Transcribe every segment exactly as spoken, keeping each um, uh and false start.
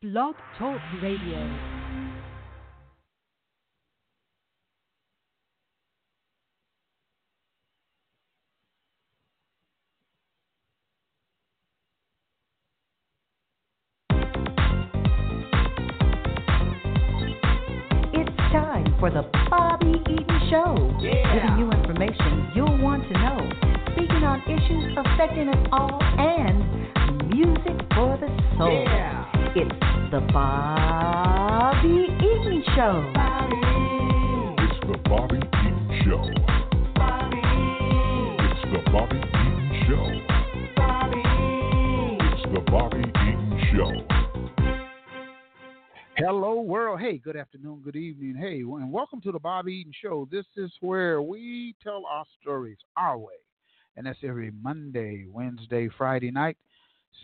Blog Talk Radio. For the Bob Eaton Show, yeah. Giving you information you'll want to know, speaking on issues affecting us all, and music for the soul. Yeah. It's the Bob Eaton Show. Bobby. It's the Bob Eaton Show. Bobby. It's the Bob Eaton Show. Bobby. It's the Bob Eaton Show. Hello, world. Hey, good afternoon, good evening. Hey, and welcome to the Bob Eaton Show. This is where we tell our stories our way. And that's every Monday, Wednesday, Friday night,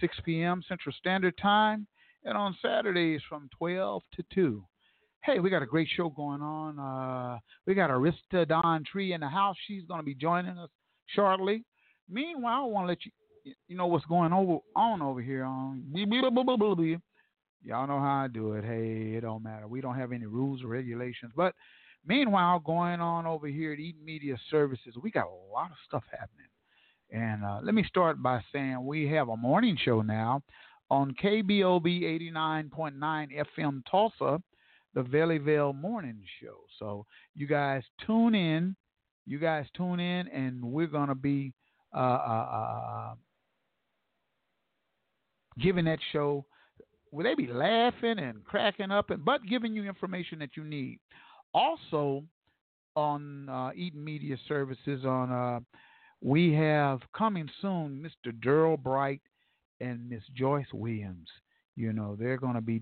six p.m. Central Standard Time. And on Saturdays from twelve to two. Hey, we got a great show going on. Uh, we got Artista Dawn Tree in the house. She's going to be joining us shortly. Meanwhile, I want to let you, you know what's going over, on over here on y'all know how I do it. Hey, it don't matter. We don't have any rules or regulations. But meanwhile, going on over here at Eaton Media Services, we got a lot of stuff happening. And uh, let me start by saying we have a morning show now on K B O B eighty-nine point nine F M Tulsa, the Valley Vale Morning Show. So you guys tune in. You guys tune in, and we're going to be uh, uh, uh, giving that show. Well, they be laughing and cracking up, and but giving you information that you need. Also, on uh, Eaton Media Services, on uh, we have coming soon Mister Durrell Bright and Miss Joyce Williams. You know, they're going to be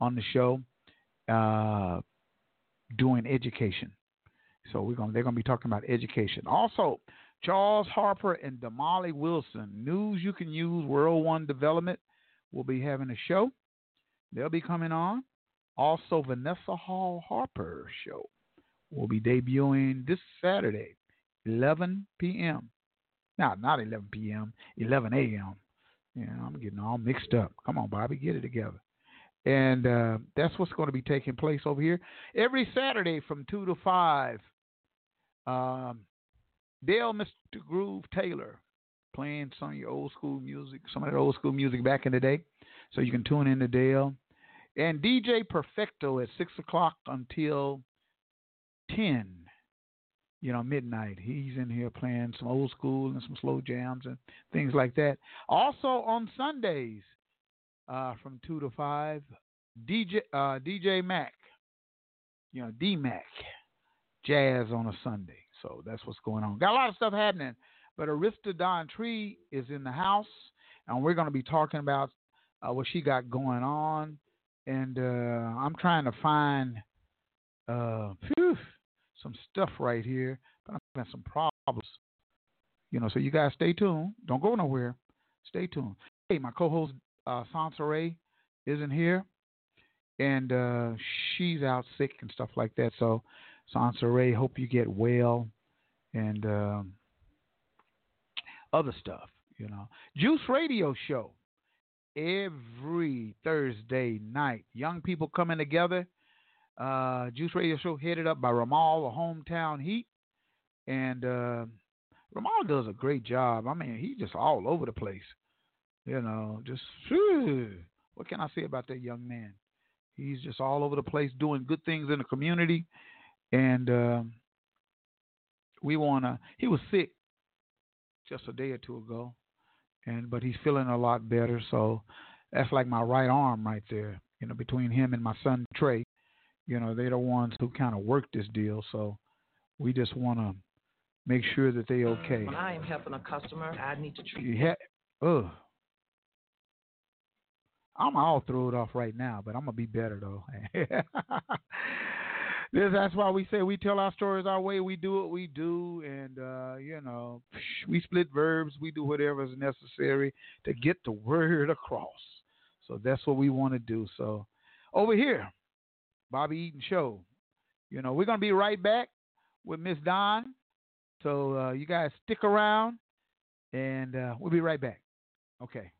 on the show uh, doing education. So we're going they're going to be talking about education. Also, Charles Harper and Damali Wilson, News You Can Use World One Development, will be having a show. They'll be coming on. Also, Vanessa Hall Harper show will be debuting this Saturday, eleven p.m. Now, not eleven p.m., eleven a.m. You know, I'm getting all mixed up. Come on, Bobby, get it together. And uh, that's what's going to be taking place over here every Saturday from two to five. Um, Dale, Mister Groove Taylor, playing some of your old school music, some of that old school music back in the day. So you can tune in to Dale. And D J Perfecto at six o'clock until ten, you know, midnight. He's in here playing some old school and some slow jams and things like that. Also on Sundays uh, from two to five, D J uh, D J Mac, you know, D-Mac, jazz on a Sunday. So that's what's going on. Got a lot of stuff happening. But Artista Dawn Tree is in the house, and we're going to be talking about uh, what she got going on. And uh, I'm trying to find uh, whew, some stuff right here, but I'm having some problems. You know, so you guys stay tuned. Don't go nowhere. Stay tuned. Hey, my co-host uh, Sansa Ray isn't here, and uh, she's out sick and stuff like that. So, Sansa Ray, hope you get well. And Uh, other stuff, you know. Juice Radio Show every Thursday night. Young people coming together. Uh, Juice Radio Show headed up by Ramal, the hometown heat. And uh, Ramal does a great job. I mean, he's just all over the place. You know, just whew, what can I say about that young man? He's just all over the place doing good things in the community. And uh, we want to, he was sick just a day or two ago, and but he's feeling a lot better. So that's like my right arm right there, you know, between him and my son Trey. You know, they're the ones who kind of work this deal, so we just want to make sure that they're okay. When I am helping a customer, I need to treat them. Ugh. I'm all throwed off right now, but I'm going to be better, though. That's why we say we tell our stories our way. We do what we do, and, uh, you know, we split verbs. We do whatever is necessary to get the word across. So that's what we want to do. So over here, Bobby Eaton Show. You know, we're going to be right back with Miss Dawn. So uh, you guys stick around, and uh, we'll be right back. Okay.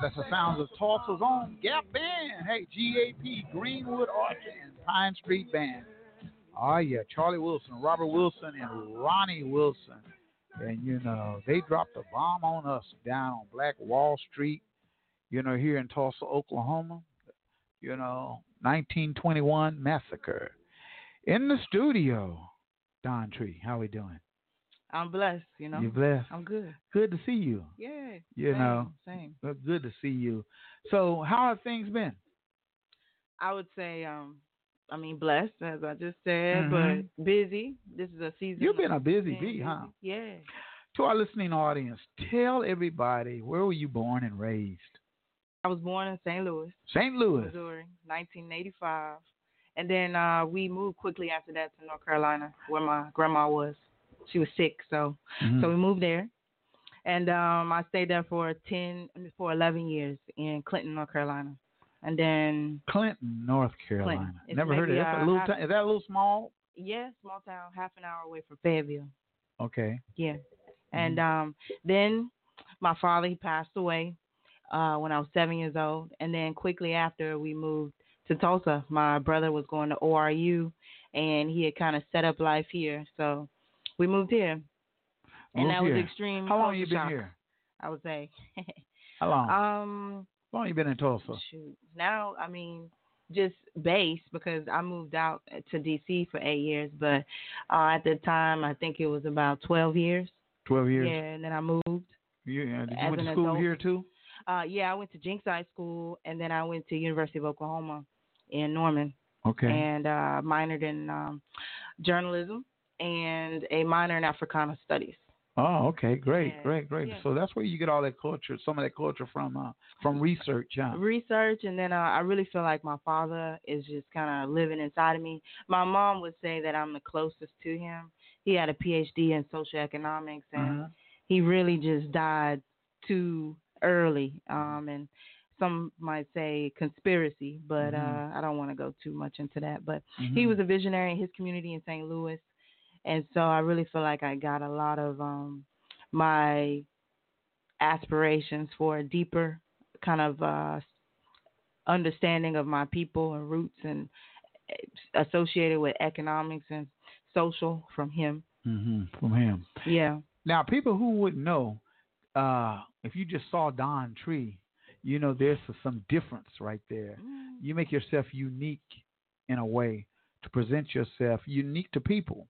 That's the sounds of Tulsa's own Gap Band. Hey, G A P, Greenwood, Arkansas, Pine Street Band. Oh, yeah, Charlie Wilson, Robert Wilson, and Ronnie Wilson. And, you know, they dropped a bomb on us down on Black Wall Street, you know, here in Tulsa, Oklahoma. You know, nineteen twenty-one massacre. In the studio, Dawn Tree, how we doing? I'm blessed, you know. You're blessed. I'm good. Good to see you. Yeah. You same, know. Same. Good to see you. So how have things been? I would say, um, I mean, blessed, as I just said, mm-hmm. but busy. This is a season. You've been a busy bee, huh? Yeah. To our listening audience, tell everybody, where were you born and raised? I was born in Saint Louis. Saint Louis. Missouri, nineteen eighty-five. And then uh, we moved quickly after that to North Carolina, where my grandma was. She was sick, so mm-hmm. so we moved there, and um, I stayed there for ten for eleven years in Clinton, North Carolina, and then Clinton, North Carolina. Clinton. Never heard of that. Uh, a little t- is that a little small? Yeah, small town, half an hour away from Fayetteville. Okay. Yeah, mm-hmm. and um, then my father he passed away uh, when I was seven years old, and then quickly after we moved to Tulsa. My brother was going to O R U, and he had kind of set up life here, so. We moved here, and moved that was here. Extreme. How long have you been shock. Here? I would say. How long? Um, How long you been in Tulsa? Shoot. Now, I mean, just base, because I moved out to D C for eight years, but uh, at the time, I think it was about twelve years. twelve years? Yeah, and then I moved. Yeah, did you went to school adult. Here too? Uh, yeah, I went to Jinks High School, and then I went to University of Oklahoma in Norman. Okay. And uh, minored in um, journalism and a minor in Africana Studies. Oh, okay, great, yeah. great, great. Yeah. So that's where you get all that culture, some of that culture from uh, from research. Huh? Research, and then uh, I really feel like my father is just kind of living inside of me. My mom would say that I'm the closest to him. He had a P H D in social economics, and uh-huh. he really just died too early, um, and some might say conspiracy, but mm-hmm. uh, I don't want to go too much into that. But mm-hmm. he was a visionary in his community in Saint Louis. And so I really feel like I got a lot of um, my aspirations for a deeper kind of uh, understanding of my people and roots, and associated with economics and social from him. Mm-hmm. From him. Yeah. Now, people who wouldn't know, uh, if you just saw Dawn Tree, you know, there's some difference right there. Mm. You make yourself unique in a way to present yourself unique to people.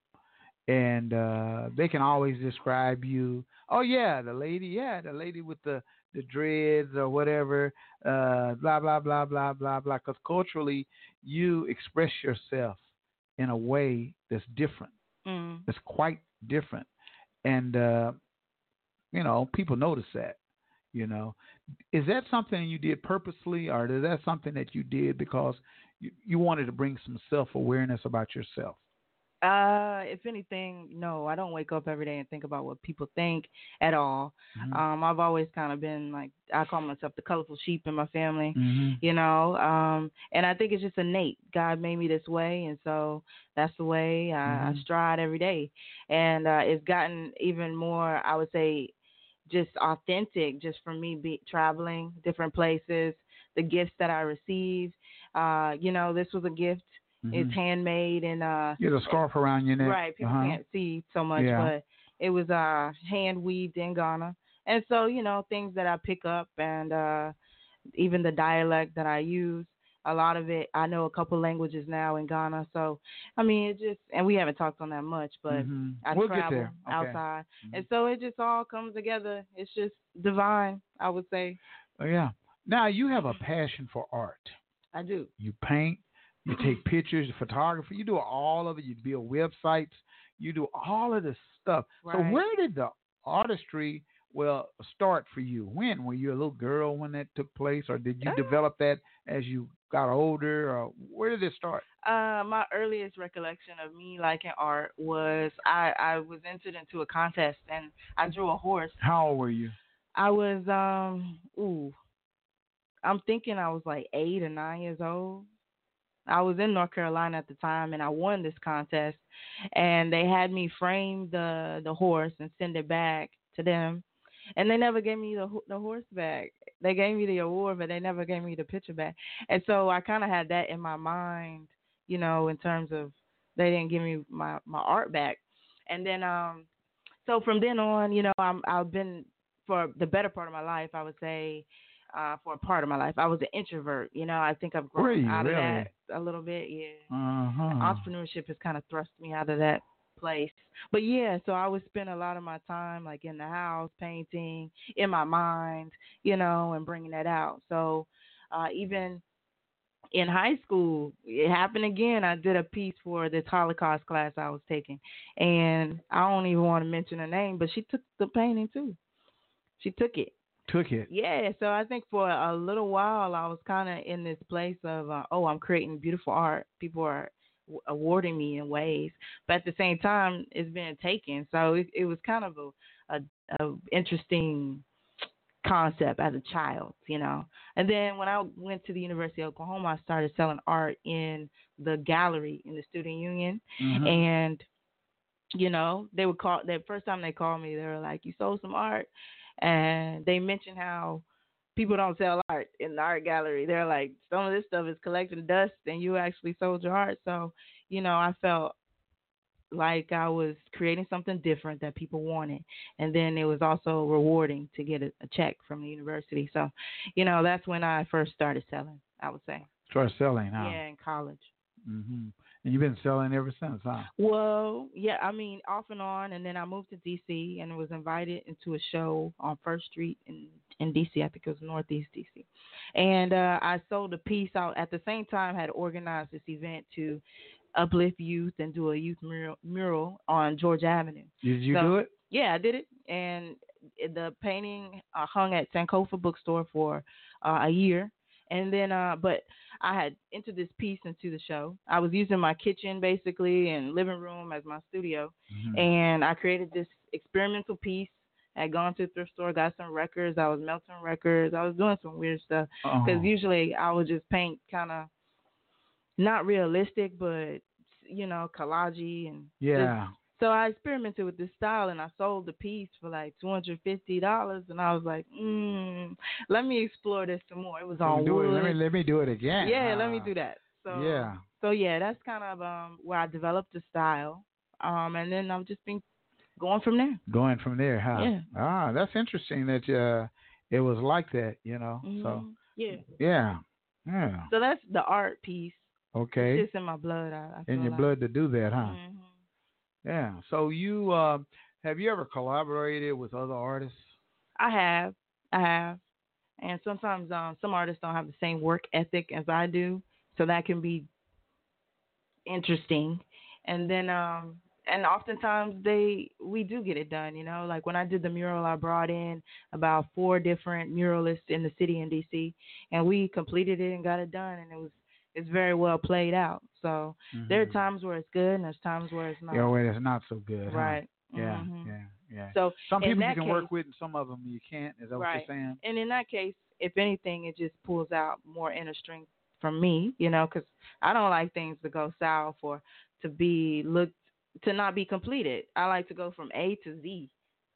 And uh, they can always describe you. Oh, yeah, the lady, yeah, the lady with the, the dreads or whatever, uh, blah, blah, blah, blah, blah, blah. Because culturally, you express yourself in a way that's different. Mm. That's quite different. And, uh, you know, people notice that, you know. Is that something you did purposely, or is that something that you did because you, you wanted to bring some self-awareness about yourself? Uh, if anything, no, I don't wake up every day and think about what people think at all. Mm-hmm. Um, I've always kind of been like, I call myself the colorful sheep in my family, mm-hmm. you know, um, and I think it's just innate. God made me this way. And so that's the way I, mm-hmm. I stride every day. And, uh, it's gotten even more, I would say, just authentic just from me be, traveling different places, the gifts that I receive. Uh, you know, this was a gift. Mm-hmm. It's handmade, and uh, you had a scarf around your neck, right? People uh-huh. can't see so much, yeah. but it was uh, hand weaved in Ghana, and so you know things that I pick up, and uh, even the dialect that I use, a lot of it. I know a couple languages now in Ghana, so I mean it just, and we haven't talked on that much, but mm-hmm. I we'll travel okay. outside, mm-hmm. and so it just all comes together. It's just divine, I would say. Oh yeah. Now you have a passion for art. I do. You paint. You take pictures, photography, you do all of it. You build websites, you do all of this stuff. Right. So where did the artistry, well, start for you? When? Were you a little girl when that took place, or did you uh, develop that as you got older? Or where did it start? Uh, my earliest recollection of me liking art was I, I was entered into a contest, and I drew a horse. How old were you? I was, um, ooh, I'm thinking I was like eight or nine years old. I was in North Carolina at the time, and I won this contest, and they had me frame the, the horse and send it back to them, and they never gave me the, the horse back. They gave me the award, but they never gave me the picture back, and so I kind of had that in my mind, you know, in terms of they didn't give me my, my art back, and then um, so from then on, you know, I'm, I've been, for the better part of my life, I would say, Uh, for a part of my life, I was an introvert. You know, I think I've grown out really? of that a little bit. Yeah, uh-huh. Entrepreneurship has kind of thrust me out of that place. But yeah, so I would spend a lot of my time like in the house, painting in my mind, you know, and bringing that out. So uh, even in high school, it happened again. I did a piece for this Holocaust class I was taking, and I don't even want to mention her name, but she took the painting too. She took it. Took it. Yeah, so I think for a little while I was kind of in this place of, uh, oh, I'm creating beautiful art. People are w- awarding me in ways, but at the same time, it's being taken. So it, it was kind of a, a, a interesting concept as a child, you know. And then when I went to the University of Oklahoma, I started selling art in the gallery in the student union, mm-hmm. and you know, they would call. The first time they called me, they were like, "You sold some art." And they mentioned how people don't sell art in the art gallery. They're like, some of this stuff is collecting dust, and you actually sold your art. So, you know, I felt like I was creating something different that people wanted. And then it was also rewarding to get a, a check from the university. So, you know, that's when I first started selling, I would say. Started selling, huh? Yeah, in college. Mm-hmm. And you've been selling ever since, huh? Well, yeah, I mean, off and on. And then I moved to D C and was invited into a show on First Street in, in D C. I think it was Northeast D C. And uh, I sold a piece out. At the same time, had organized this event to uplift youth and do a youth mural, mural on George Avenue. Did you so, do it? Yeah, I did it. And the painting uh, hung at Sankofa Bookstore for uh, a year. And then, uh, but I had entered this piece into the show. I was using my kitchen, basically, and living room as my studio. Mm-hmm. And I created this experimental piece. I had gone to a thrift store, got some records. I was melting records. I was doing some weird stuff. Because oh. usually I would just paint kind of not realistic, but, you know, collage. And yeah. Just, so I experimented with this style, and I sold the piece for like two hundred fifty dollars, and I was like, mm, let me explore this some more. It was on wood. Let me, let me do it again. Yeah, uh, let me do that. So, yeah. So, yeah, that's kind of um, where I developed the style, um, and then I've just been going from there. Going from there, huh? Yeah. Ah, that's interesting that uh, it was like that, you know. Mm-hmm. So yeah. Yeah. Yeah. So that's the art piece. Okay. It's just in my blood. I, I feel in your like. blood to do that, huh? Mm-hmm. Yeah. So you uh, have you ever collaborated with other artists? I have. I have. And sometimes um, some artists don't have the same work ethic as I do, so that can be interesting. And then um, and oftentimes they we do get it done, you know. Like when I did the mural, I brought in about four different muralists in the city in D C, and we completed it and got it done, and it was it's very well played out. So mm-hmm. there are times where it's good and there's times where it's not. Yeah, where it's not so good. Right. Huh? Yeah, mm-hmm. yeah, yeah. So some people you can case, work with and some of them you can't. Is that right. what you're saying? And in that case, if anything, it just pulls out more inner strength from me, you know, because I don't like things to go south or to be looked, to not be completed. I like to go from A to Z,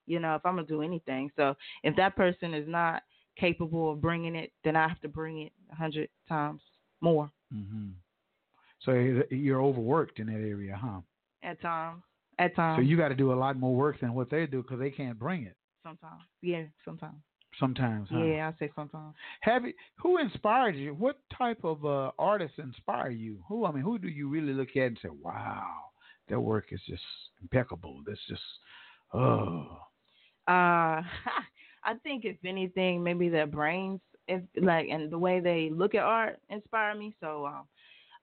you know, if I'm going to do anything. So if that person is not capable of bringing it, then I have to bring it a hundred times more. Mm-hmm. So you're overworked in that area, huh? At times. At times. So you got to do a lot more work than what they do because they can't bring it. Sometimes. Yeah, sometimes. Sometimes, huh? Yeah, I say sometimes. Have you, who inspired you? What type of uh, artists inspire you? Who, I mean, who do you really look at and say, wow, their work is just impeccable. That's just, oh. Uh, I think if anything, maybe their brains, if like, and the way they look at art inspire me. So, um,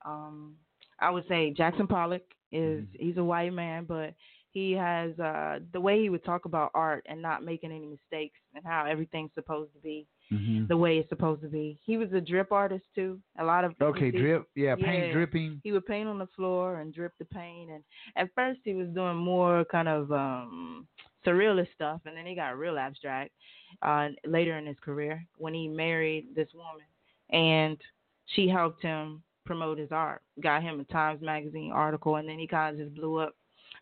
Um, I would say Jackson Pollock is, he's a white man, but he has, uh, the way he would talk about art and not making any mistakes and how everything's supposed to be mm-hmm. the way it's supposed to be. He was a drip artist too. A lot of, okay, drip. Yeah. yeah. Paint dripping. He would paint on the floor and drip the paint. And at first he was doing more kind of, um, surrealist stuff. And then he got real abstract, uh, later in his career when he married this woman and she helped him promote his art, got him a Times Magazine article, and then he kind of just blew up.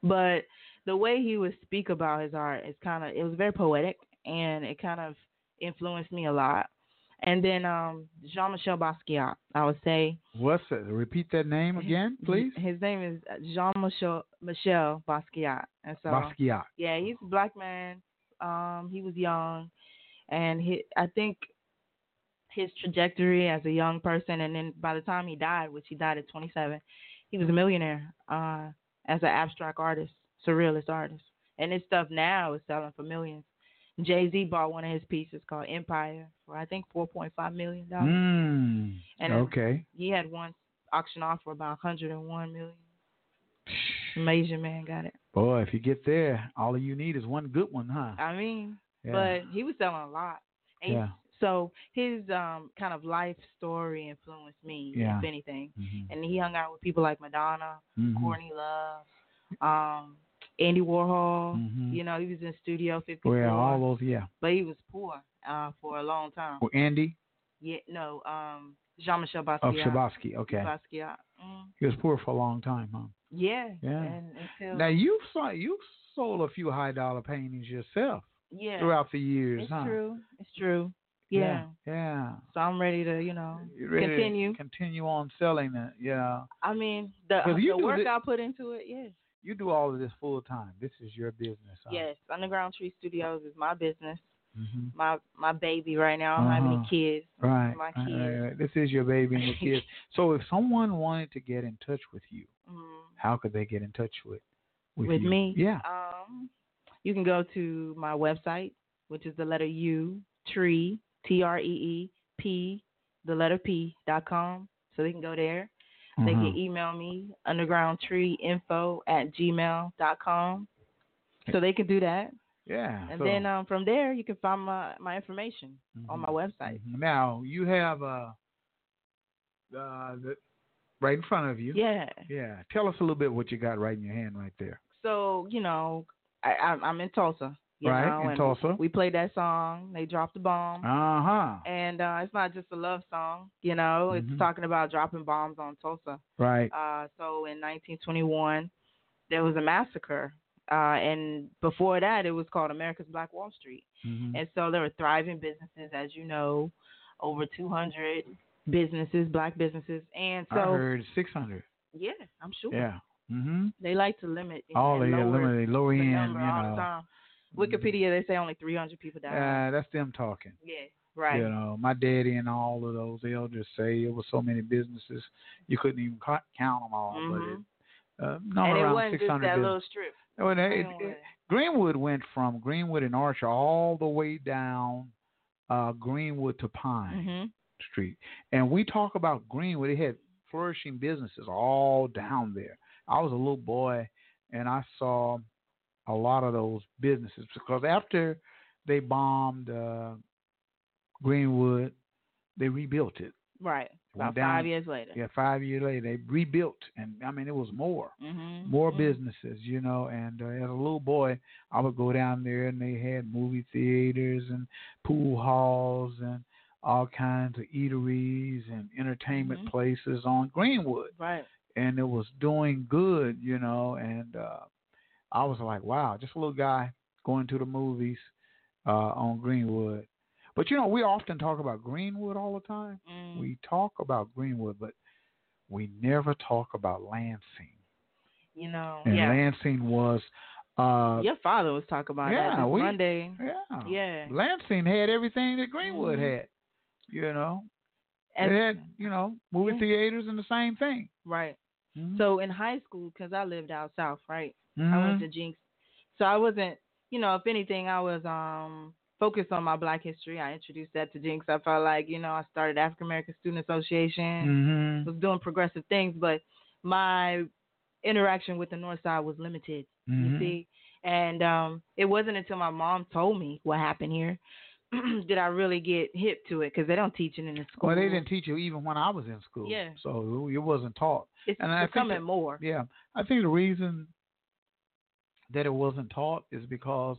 But the way he would speak about his art is kind of, it was very poetic, and it kind of influenced me a lot. And then um, Jean-Michel Basquiat, I would say. What's it? Repeat that name again, please. His name is Jean-Michel Michel Basquiat. And so, Basquiat. Yeah, he's a black man. Um, he was young, and he, I think, his trajectory as a young person, and then by the time he died, which he died at twenty-seven, he was a millionaire uh, as an abstract artist, surrealist artist. And his stuff now is selling for millions. Jay-Z bought one of his pieces called Empire for, I think, four point five million dollars. Mm, and okay. He had one auctioned off for about one hundred one million dollars. Amazing man got it. Boy, if you get there, all you need is one good one, huh? I mean, yeah. But he was selling a lot. And yeah. So his um, kind of life story influenced me, yeah. if anything. Mm-hmm. And he hung out with people like Madonna, mm-hmm. Courtney Love, um, Andy Warhol. Mm-hmm. You know, he was in Studio fifty-four. Yeah, all those, yeah. But he was poor uh, for a long time. Well, Andy? Yeah, no, um, Jean-Michel Basquiat. Oh, Shabosky, okay. Basquiat. Mm. He was poor for a long time, huh? Yeah. Yeah. And until... Now, you saw, you sold a few high-dollar paintings yourself yeah. throughout the years, it's huh? It's true. It's true. Yeah. Yeah. So I'm ready to, you know, continue. To continue on selling it. Yeah. I mean, the, the work I put into it, yes. you do all of this full time. This is your business. Huh? Yes, Underground Tree Studios is my business. Mm-hmm. My my baby right now. I don't uh-huh. have any kids. Right. My kids. Right, right. This is your baby and your kids. So if someone wanted to get in touch with you, mm-hmm. how could they get in touch with with, with you? me? Yeah. Um, you can go to my website, which is the letter U Tree T R E E P the letter P dot com. So they can go there. Mm-hmm. They can email me underground tree info at gmail dot com. So they can do that. Yeah. And so, then um, from there, you can find my, my information mm-hmm. on my website. Now, you have uh, uh, the, right in front of you. Yeah. Yeah. Tell us a little bit what you got right in your hand right there. So, you know, I, I'm, I'm in Tulsa. You right, know, in Tulsa. We played that song. They dropped the bomb. Uh-huh. And uh, it's not just a love song, you know. Mm-hmm. It's talking about dropping bombs on Tulsa. Right. Uh, so in nineteen twenty-one, there was a massacre. Uh, and before that, it was called America's Black Wall Street. Mm-hmm. And so there were thriving businesses, as you know, over two hundred businesses, black businesses. And so I heard six hundred. Yeah, I'm sure. Yeah. Mm-hmm. They like to limit. All they limit, they lower the end, number, you know. All the time. Wikipedia, they say only three hundred people died. Uh, that's them talking. Yeah, right. You know, my daddy and all of those elders say it was so many businesses, you couldn't even count them all. Mm-hmm. But it, uh, no, and around it wasn't six hundred just that business. Little strip. It, it, it, Greenwood went from Greenwood and Archer all the way down uh, Greenwood to Pine mm-hmm. Street. And we talk about Greenwood. It had flourishing businesses all down there. I was a little boy, and I saw a lot of those businesses, because after they bombed uh, Greenwood, they rebuilt it. Right. About down, five years later. Yeah, five years later. They rebuilt. And, I mean, it was more, mm-hmm. more mm-hmm. businesses, you know. And uh, as a little boy, I would go down there, and they had movie theaters and pool halls and all kinds of eateries and entertainment mm-hmm. places on Greenwood. Right. And it was doing good, you know, and uh, I was like, wow, just a little guy going to the movies uh, on Greenwood. But, you know, we often talk about Greenwood all the time. Mm. We talk about Greenwood, but we never talk about Lansing. You know. And yeah. Lansing was. Uh, Your father was talking about yeah, that we, Monday. Yeah. Yeah. Lansing had everything that Greenwood mm. had, you know. As, it had, you know, movie yeah. theaters and the same thing. Right. Mm-hmm. So in high school, because I lived out south, right? Mm-hmm. I went to Jinks. So I wasn't, you know, if anything, I was um, focused on my black history. I introduced that to Jinks. I felt like, you know, I started African American Student Association, mm-hmm. was doing progressive things, but my interaction with the North Side was limited, mm-hmm. you see. And um, it wasn't until my mom told me what happened here did I really get hip to it, because they don't teach it in the school. Well, they didn't teach it even when I was in school. Yeah. So it wasn't taught. It's and becoming I think that, more. Yeah. I think the reason that it wasn't taught is because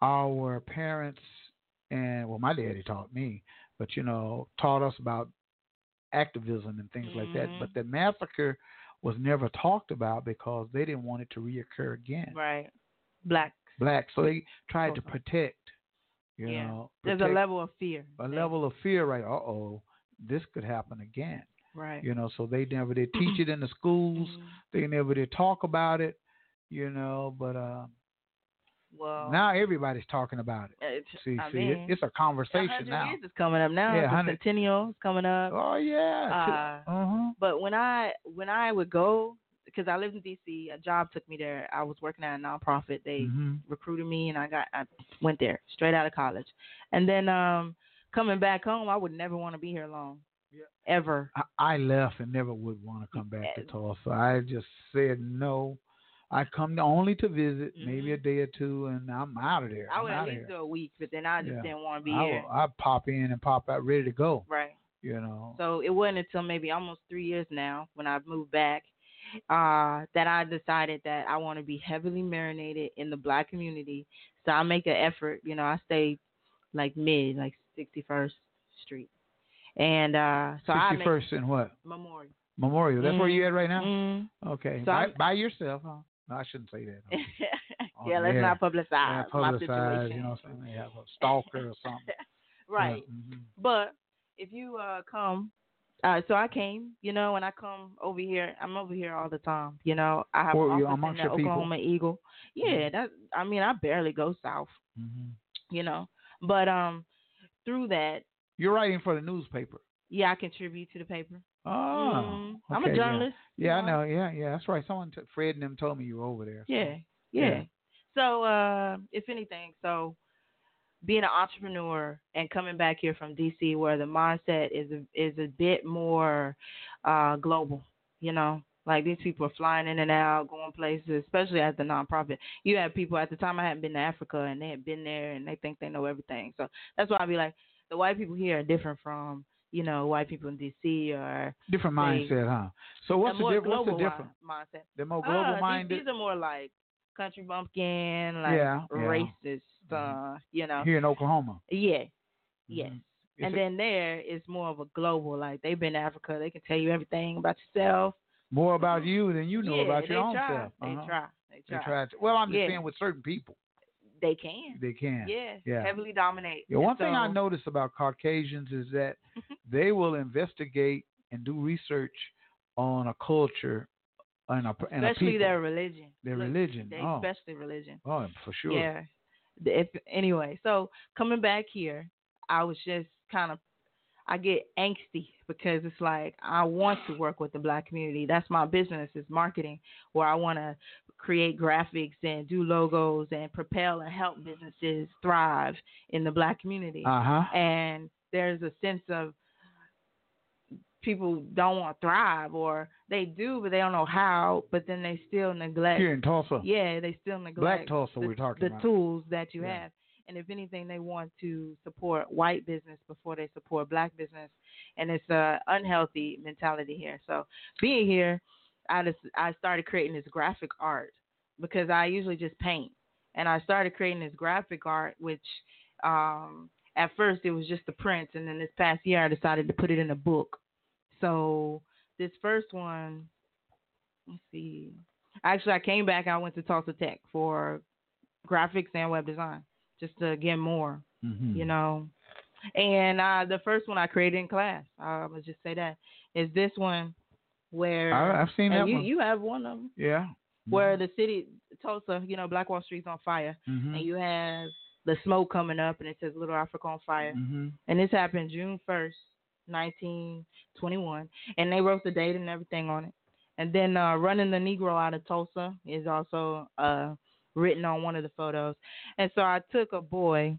our parents and, well, my daddy taught me, but, you know, taught us about activism and things mm-hmm. like that. But the massacre was never talked about because they didn't want it to reoccur again. Right. Black. Black. So they tried oh, to protect, you yeah. know. Protect, there's a level of fear. A yeah. level of fear, right? Uh-oh, this could happen again. Right. You know, so they never did teach it in the schools. Mm-hmm. They never did talk about it. You know, but uh, well, now everybody's talking about it. See, I see, mean, it, it's a conversation now. one hundred years is coming up now. Yeah, the centennial is coming up. Oh yeah. Uh, uh-huh. But when I when I would go, because I lived in D C, a job took me there. I was working at a nonprofit. They mm-hmm. recruited me, and I got I went there straight out of college. And then um, coming back home, I would never want to be here long. Yeah. Ever. I, I left and never would want to come back to Tulsa. I just said no. I come to only to visit, mm-hmm. maybe a day or two, and I'm out of there. I would at least go a week, but then I just yeah. didn't want to be I, here. I pop in and pop out, ready to go. Right. You know. So it wasn't until maybe almost three years now when I moved back uh, that I decided that I want to be heavily marinated in the black community. So I make an effort. You know, I stay like mid, like sixty-first Street. And uh, so I make sixty-first and what? Memorial. Memorial. That's mm-hmm. where you at right now? Mm-hmm. Okay. So by, by yourself, huh? No, I shouldn't say that. No. Oh, yeah, let's yeah. not publicize, yeah, publicize my situation. You know what I'm saying? They have a stalker or something. Right. Yeah. Mm-hmm. But if you uh, come, Uh, so I came, you know, when I come over here, I'm over here all the time. You know, I have well, office in the Oklahoma people. Eagle. Yeah, that. I mean, I barely go south, mm-hmm. you know. But um, through that. You're writing for the newspaper. Yeah, I contribute to the paper. Oh. Mm-hmm. Okay, I'm a journalist. Yeah, yeah you know? I know. Yeah, yeah, that's right. Someone, t- Fred and them told me you were over there. So. Yeah, yeah, yeah. So uh, if anything, so. Being an entrepreneur and coming back here from D C where the mindset is a, is a bit more uh, global, you know, like these people are flying in and out, going places, especially as a nonprofit. You have people at the time I hadn't been to Africa and they had been there and they think they know everything. So that's why I'd be like, the white people here are different from, you know, white people in D C or different mindset, huh? So what's the difference? What's the difference? Mindset. They're more global uh, minded. These are more like country bumpkin, like yeah, yeah. racist. Uh, you know, here in Oklahoma, yeah, yes, mm-hmm. and it, then there is more of a global. Like they've been to Africa, they can tell you everything about yourself, more about you than you know yeah, about your own try. self. Uh-huh. They try, they try, they try. To, well, I'm just yeah. saying with certain people, they can, they can, yeah, yeah. heavily dominate. Yeah, one so, thing I noticed about Caucasians is that they will investigate and do research on a culture. And a, and especially a their religion. Their Look, religion. They, oh. Especially religion. Oh, for sure. Yeah. If, anyway, so coming back here, I was just kind of, I get angsty because it's like I want to work with the black community. That's my business is marketing, where I want to create graphics and do logos and propel and help businesses thrive in the black community. Uh-huh. And there's a sense of, people don't want to thrive, or they do, but they don't know how. But then they still neglect. Here in Tulsa, yeah, they still neglect Black Tulsa. The, we're talking the about. tools that you yeah. have, and if anything, they want to support white business before they support black business, and it's a unhealthy mentality here. So being here, I just I started creating this graphic art because I usually just paint, and I started creating this graphic art, which um, at first it was just the prints, and then this past year I decided to put it in a book. So this first one, let's see. Actually, I came back. I went to Tulsa Tech for graphics and web design just to get more, mm-hmm. you know. And uh, the first one I created in class, I would just say that, is this one where. I, I've seen that you, one. You have one of them. Yeah. Where mm-hmm. the city, Tulsa, you know, Black Wall Street's on fire. Mm-hmm. And you have the smoke coming up, and it says Little Africa on fire. Mm-hmm. And this happened June first. nineteen twenty-one, and they wrote the date and everything on it. And then uh, running the Negro out of Tulsa is also uh, written on one of the photos. And so I took a boy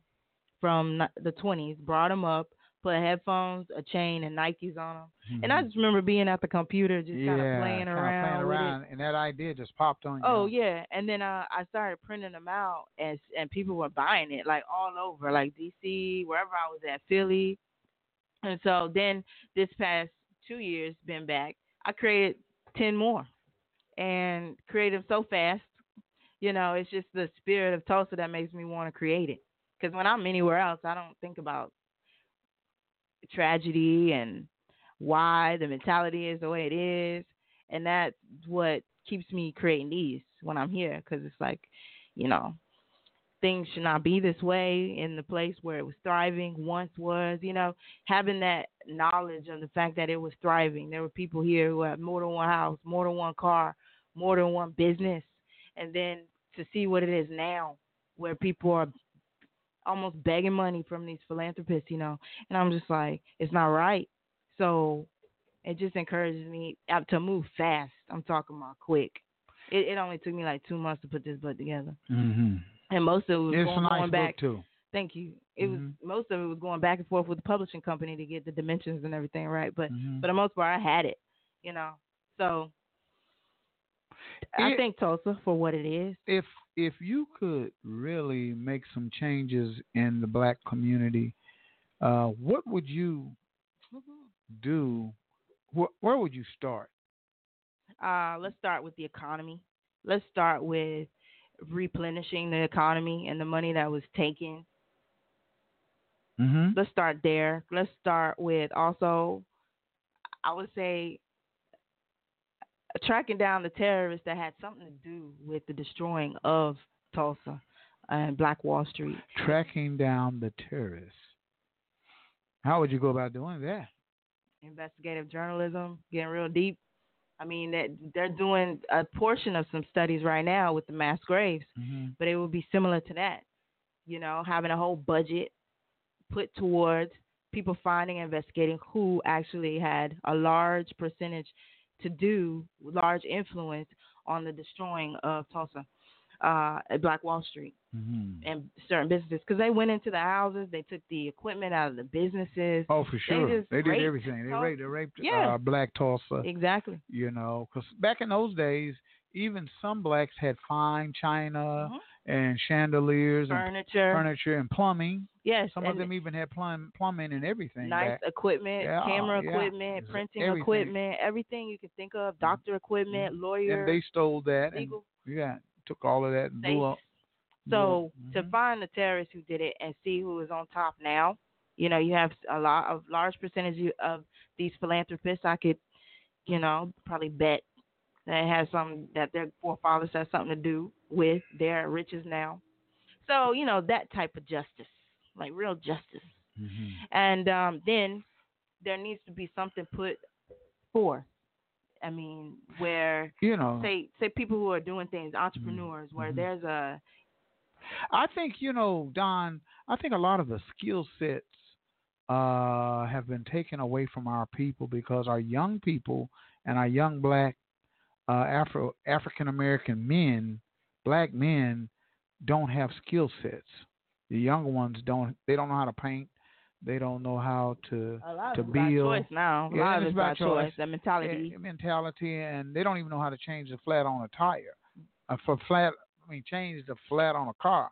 from the twenties, brought him up, put headphones, a chain, and Nikes on him. Mm-hmm. And I just remember being at the computer just yeah, kind of playing around. Playing around and that idea just popped on you. Oh, yeah. And then uh, I started printing them out, and, and people were buying it, like all over, like D C, wherever I was at, Philly. And so then this past two years been back, I created ten more and created so fast. You know, it's just the spirit of Tulsa that makes me want to create it. Because when I'm anywhere else, I don't think about tragedy and why the mentality is the way it is. And that's what keeps me creating these when I'm here. Because it's like, you know, things should not be this way in the place where it was thriving once was, you know, having that knowledge of the fact that it was thriving. There were people here who had more than one house, more than one car, more than one business. And then to see what it is now where people are almost begging money from these philanthropists, you know, and I'm just like, it's not right. So it just encourages me to move fast. I'm talking about quick. It, it only took me like two months to put this book together. Mm-hmm. And most of it was it's going, a nice going back. Too. Thank you. It mm-hmm. was most of it was going back and forth with the publishing company to get the dimensions and everything right. But mm-hmm. for the most part, I had it. You know, so it, I think Tulsa for what it is. If if you could really make some changes in the black community, uh, what would you do? Wh- where would you start? Uh, let's start with the economy. Let's start with. Replenishing the economy and the money that was taken. Mm-hmm. Let's start there. Let's start with also, I would say, tracking down the terrorists that had something to do with the destroying of Tulsa and Black Wall Street. Tracking down the terrorists. How would you go about doing that? investigative journalism, getting real deep. I mean, that they're doing a portion of some studies right now with the mass graves, mm-hmm. but it would be similar to that, you know, having a whole budget put towards people finding and investigating who actually had a large percentage to do, large influence on the destroying of Tulsa, uh, at Black Wall Street mm-hmm. and certain businesses. Because they went into the houses, they took the equipment out of the businesses. Oh, for sure. They, they did everything. They Tulsa. raped, they raped yeah. uh, Black Tulsa. Exactly. You know, because back in those days, even some Blacks had fine china mm-hmm. and chandeliers furniture. and furniture and plumbing. Yes. Some of them even had plum, plumbing and everything. Nice back. equipment, yeah, camera yeah. equipment, printing everything. equipment, everything you could think of, doctor equipment, mm-hmm. lawyer. And they stole that. Legal. And, yeah. Took all of that and blew up. So blew up. Mm-hmm. to find the terrorists who did it and see who is on top now, you know, you have a lot of large percentage of these philanthropists. I could, you know, probably bet that has something that their forefathers has something to do with their riches now. So, you know, that type of justice, like real justice. Mm-hmm. And um, then there needs to be something put forth. I mean, where, you know, say say people who are doing things, entrepreneurs, mm-hmm. where there's a... I think, you know, Don, I think a lot of the skill sets uh, have been taken away from our people because our young people and our young black uh, Afro African-American men, black men, don't have skill sets. The younger ones don't, they don't know how to paint. They don't know how to a lot to of build. By choice now. A yeah, lot of it's by, by choice. choice. The mentality. Yeah, mentality, and they don't even know how to change the flat on a tire. Uh, for flat, I mean, change the flat on a car.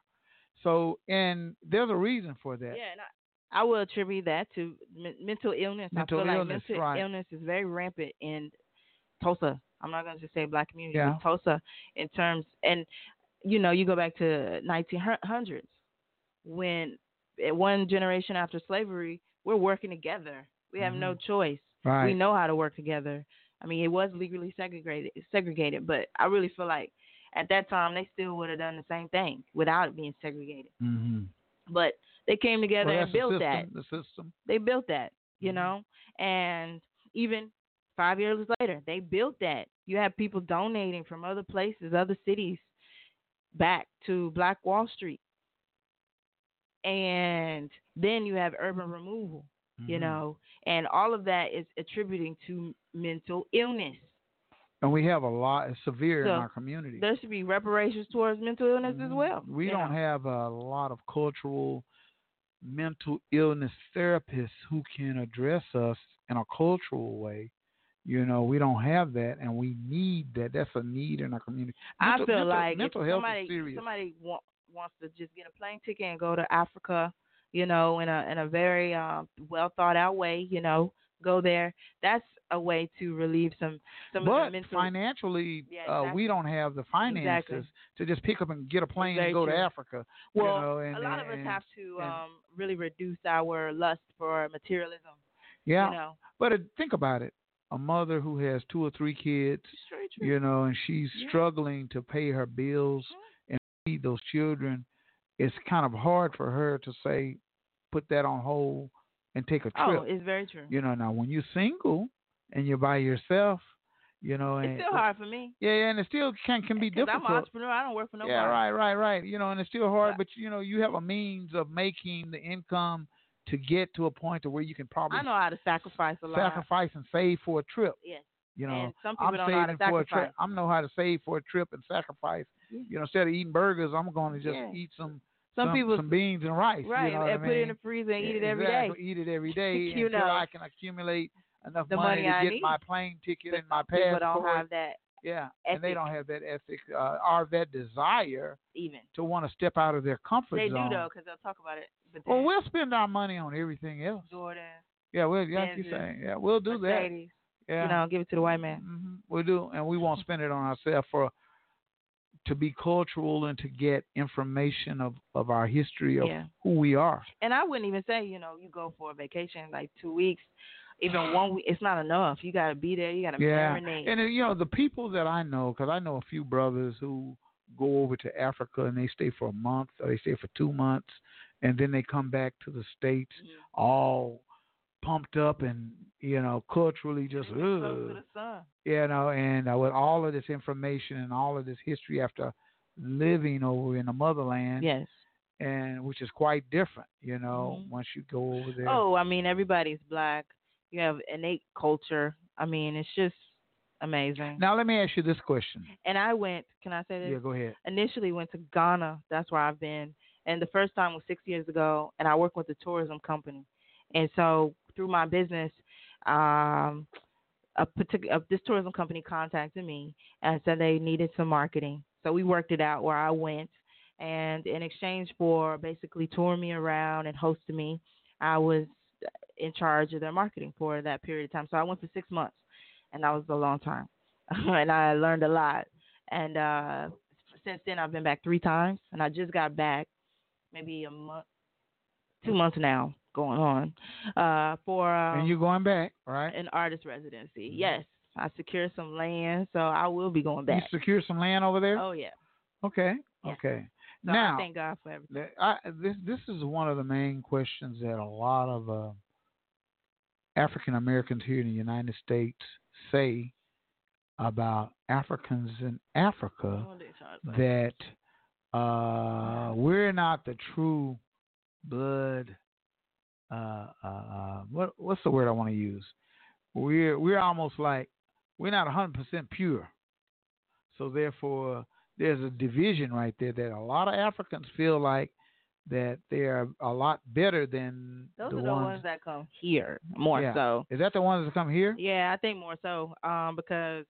So, and there's a reason for that. Yeah, and I, I will attribute that to me- mental illness. Mental I feel illness, like mental right. illness is very rampant in Tulsa. I'm not going to just say black community, yeah. but Tulsa in terms, and you know, you go back to nineteen hundreds when. One generation after slavery, we're working together. We have mm-hmm. no choice. Right. We know how to work together. I mean, it was legally segregated, segregated, but I really feel like at that time they still would have done the same thing without it being segregated. Mm-hmm. But they came together well, and built that. The system. They built that, you mm-hmm. know, and even five years later, they built that. You have people donating from other places, other cities, back to Black Wall Street. And then you have urban removal, mm-hmm. you know, and all of that is attributing to mental illness. And we have a lot it's severe so in our community. There should be reparations towards mental illness mm-hmm. as well. We don't know. have a lot of cultural mental illness therapists who can address us in a cultural way. You know, we don't have that, and we need that. That's a need in our community. Mental, I feel mental, like mental health somebody, is serious. Somebody wants. wants to just get a plane ticket and go to Africa, you know, in a in a very um, well thought out way, you know, go there. That's a way to relieve some some but of the mental. Financially, yeah, exactly. uh, we don't have the finances exactly. to just pick up and get a plane very and go true. to Africa. Well, you know, and, a lot and, of us have to and, um, really reduce our lust for materialism. Yeah, you know? But uh, think about it. A mother who has two or three kids, you know, and she's yeah. struggling to pay her bills. Yeah. Those children, it's kind of hard for her to say, put that on hold and take a trip. Oh, it's very true. You know, now when you're single and you're by yourself, you know, and it's still it, hard for me. Yeah, and it still can can be difficult. I'm an entrepreneur. I don't work for nobody. Yeah, right, right, right. You know, and it's still hard, but you know, you have a means of making the income to get to a point to where you can probably. I know how to sacrifice a lot. Sacrifice and save for a trip. Yes. You know, and some people I'm don't saving know how to for sacrifice. a trip. I know how to save for a trip and sacrifice. You know, instead of eating burgers, I'm going to just yeah. eat some some, some, people, some beans and rice. Right, you know and put I mean? it in the freezer and yeah, eat it every exactly. day. Eat it every day you until know. I can accumulate enough the money, money to I get need. my plane ticket but and my passport. People don't have that Yeah, ethic. and they don't have that ethic uh, or that desire even to want to step out of their comfort they zone. They do, though, because they'll talk about it. But well, we'll spend our money on everything else. Jordan. Yeah, we'll, like you're saying, yeah, we'll do Mercedes, that. Yeah. You know, give it to the white man. Mm-hmm. We'll do, and we won't spend it on ourselves for to be cultural and to get information of, of our history of yeah. who we are. And I wouldn't even say, you know, you go for a vacation like two weeks, even one week, it's not enough. You got to be there. You got to yeah. marinate. And, you know, the people that I know, because I know a few brothers who go over to Africa and they stay for a month or they stay for two months and then they come back to the States mm-hmm. all pumped up and you know, culturally just, ugh, to the sun. You know, and uh, with all of this information and all of this history after living over in the motherland. Yes. And which is quite different, you know, mm-hmm. once you go over there. Oh, I mean, everybody's black. You have innate culture. I mean, it's just amazing. Now, let me ask you this question. And I went, can I say this? Yeah, go ahead. Initially went to Ghana. That's where I've been. And the first time was six years ago. And I work with a tourism company. And so through my business, um, a particular, this tourism company contacted me and said they needed some marketing. So we worked it out where I went. And in exchange for basically touring me around and hosting me, I was in charge of their marketing for that period of time. So I went for six months. And that was a long time. And I learned a lot. And uh, since then, I've been back three times. And I just got back maybe a month, two months now going on. Uh, for um, And you're going back, right? An artist residency. Mm-hmm. Yes. I secured some land, so I will be going back. You secured some land over there? Oh, yeah. Okay. Yeah. Okay. So now, I thank God for everything. I, this, this is one of the main questions that a lot of uh, African Americans here in the United States say about Africans in Africa, that uh, we're not the true blood. Uh, uh, what what's the word I want to use? We're we're almost like we're not one hundred percent pure. So therefore, there's a division right there that a lot of Africans feel like that they are a lot better than those the are the ones, ones that come here more yeah. so. Is that the ones that come here? Yeah, I think more so um, because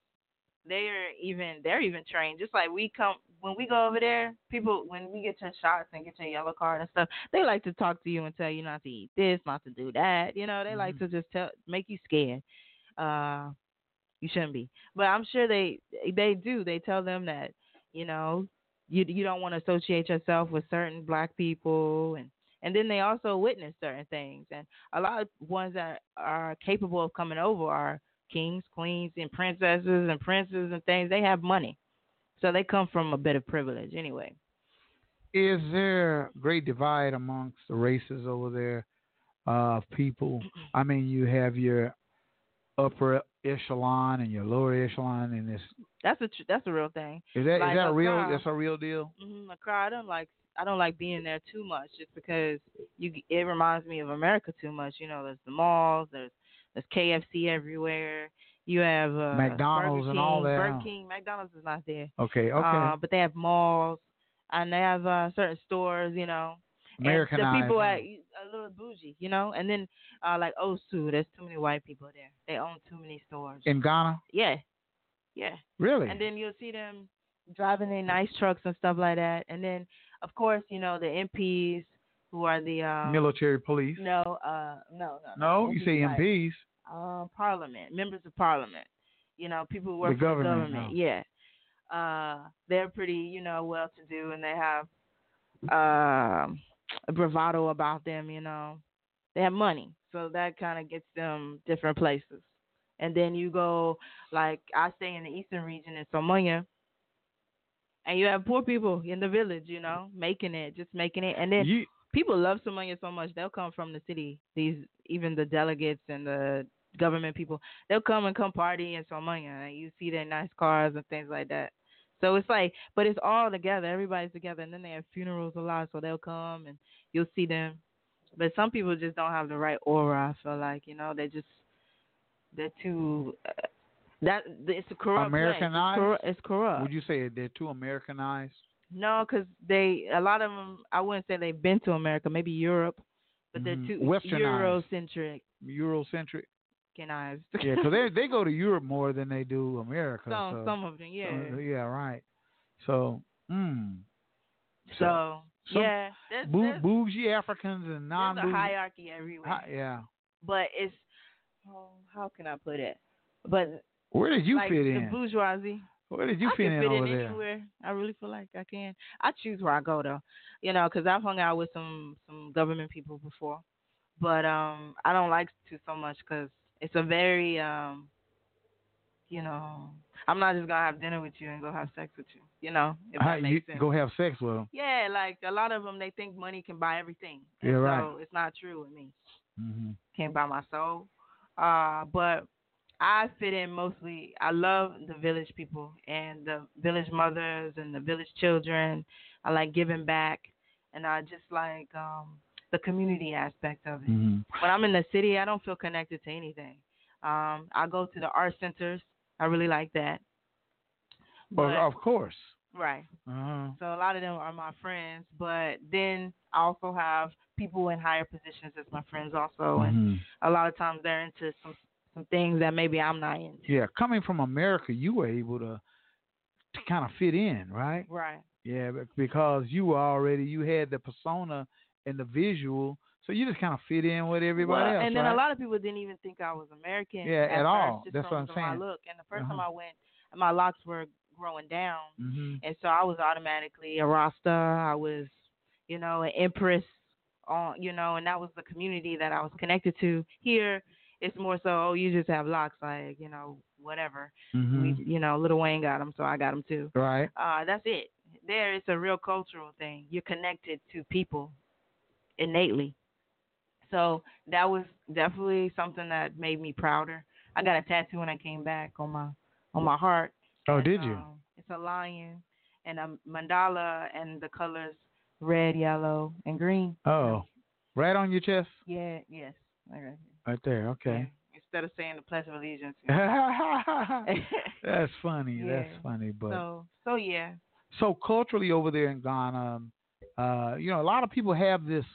they're even they're even trained. Just like we come when we go over there, people when we get your shots and get your yellow card and stuff, they like to talk to you and tell you not to eat this, not to do that. You know, they mm-hmm. like to just tell make you scared. Uh, you shouldn't be, but I'm sure they they do. They tell them that you know. You you don't want to associate yourself with certain black people. And, and then they also witness certain things. And a lot of ones that are capable of coming over are kings, queens, and princesses and princes and things. They have money. So they come from a bit of privilege anyway. Is there a great divide amongst the races over there of uh, people? I mean, you have your upper echelon and your lower echelon in this. That's a tr- that's a real thing. Is that like is that a real crowd, that's a real deal? Mm-hmm, a crowd. I don't like I don't like being there too much just because you it reminds me of America too much. You know, there's the malls, there's there's K F C everywhere. You have uh, McDonald's Burger King, and all that. Burger King, McDonald's is not there. Okay, okay. Uh, but they have malls and they have uh, certain stores. You know, Americanized. And the people are a little bougie, you know. And then uh, like Osu, there's too many white people there. They own too many stores. In Ghana? Yeah. Yeah. Really? And then you'll see them driving their nice trucks and stuff like that. And then, of course, you know, the M Ps who are the... Um, military police. No, uh, no, no. No, you say like, M Ps. Uh, parliament, members of parliament. You know, people who work the for government, the government. No. Yeah. Uh, they're pretty, you know, well-to-do, and they have uh, a bravado about them, you know. They have money, so that kind of gets them different places. And then you go, like, I stay in the eastern region in Somalia, and you have poor people in the village, you know, making it, just making it. And then you, people love Somalia so much, they'll come from the city, these even the delegates and the government people. They'll come and come party in Somalia, and you see their nice cars and things like that. So it's like, but it's all together. Everybody's together. And then they have funerals a lot, so they'll come, and you'll see them. But some people just don't have the right aura, I feel like, you know. They just... They're too, uh, that, it's a corrupt Americanized? It's, cor- it's corrupt. Would you say they're too Americanized? No, because they, a lot of them, I wouldn't say they've been to America, maybe Europe, but mm-hmm. they're too Westernized. Eurocentric. Eurocentric? Canized. Yeah, so they they go to Europe more than they do America. Some, so, some of them, yeah. So, yeah, right. So, mm. So, so yeah. There's, bo- there's, bougie Africans and non-bougie. There's a hierarchy everywhere. Hi- yeah. But it's, Oh, how can I put it? But where did you like fit in? The bourgeoisie. Where did you I fit in fit over in there? Anywhere. I really feel like I can. I choose where I go though, you know, because I've hung out with some some government people before, but um, I don't like to so much because it's a very um, you know, I'm not just gonna have dinner with you and go have sex with you, you know. If that makes you sense. Go have sex with them. Yeah, like a lot of them, they think money can buy everything. Yeah, right. So it's not true with me. Mm-hmm. Can't buy my soul. Uh, but I fit in mostly. I love the village people and the village mothers and the village children. I like giving back, and I just like um, the community aspect of it. Mm-hmm. When I'm in the city, I don't feel connected to anything. Um, I go to the art centers. I really like that. But, well, of course. Right. Uh-huh. So a lot of them are my friends, but then I also have people in higher positions as my friends also, mm-hmm. and a lot of times they're into some some things that maybe I'm not into. Yeah, coming from America, you were able to to kind of fit in, right? Right. Yeah, because you were already, you had the persona and the visual, so you just kind of fit in with everybody well, else, and then right? a lot of people didn't even think I was American. Yeah, at, at all. First, that's what I'm saying. Look, and the first uh-huh. time I went, my locks were growing down, mm-hmm. and so I was automatically a Rasta. I was, you know, an Empress, uh, you know, and that was the community that I was connected to. Here, it's more so, oh, you just have locks, like, you know, whatever. Mm-hmm. We, you know, Lil Wayne got them, so I got them too. Right. Uh, that's it. There, it's a real cultural thing. You're connected to people innately. So that was definitely something that made me prouder. I got a tattoo when I came back on my on my heart. Oh, and, did you? Um, it's a lion and a mandala and the colors red, yellow, and green. Oh, right on your chest? Yeah, yes. Right, right, right there, okay. Yeah. Instead of saying the Pledge of Allegiance. You know. That's funny, yeah. that's funny. But so, so, yeah. So culturally over there in Ghana, uh, you know, a lot of people have this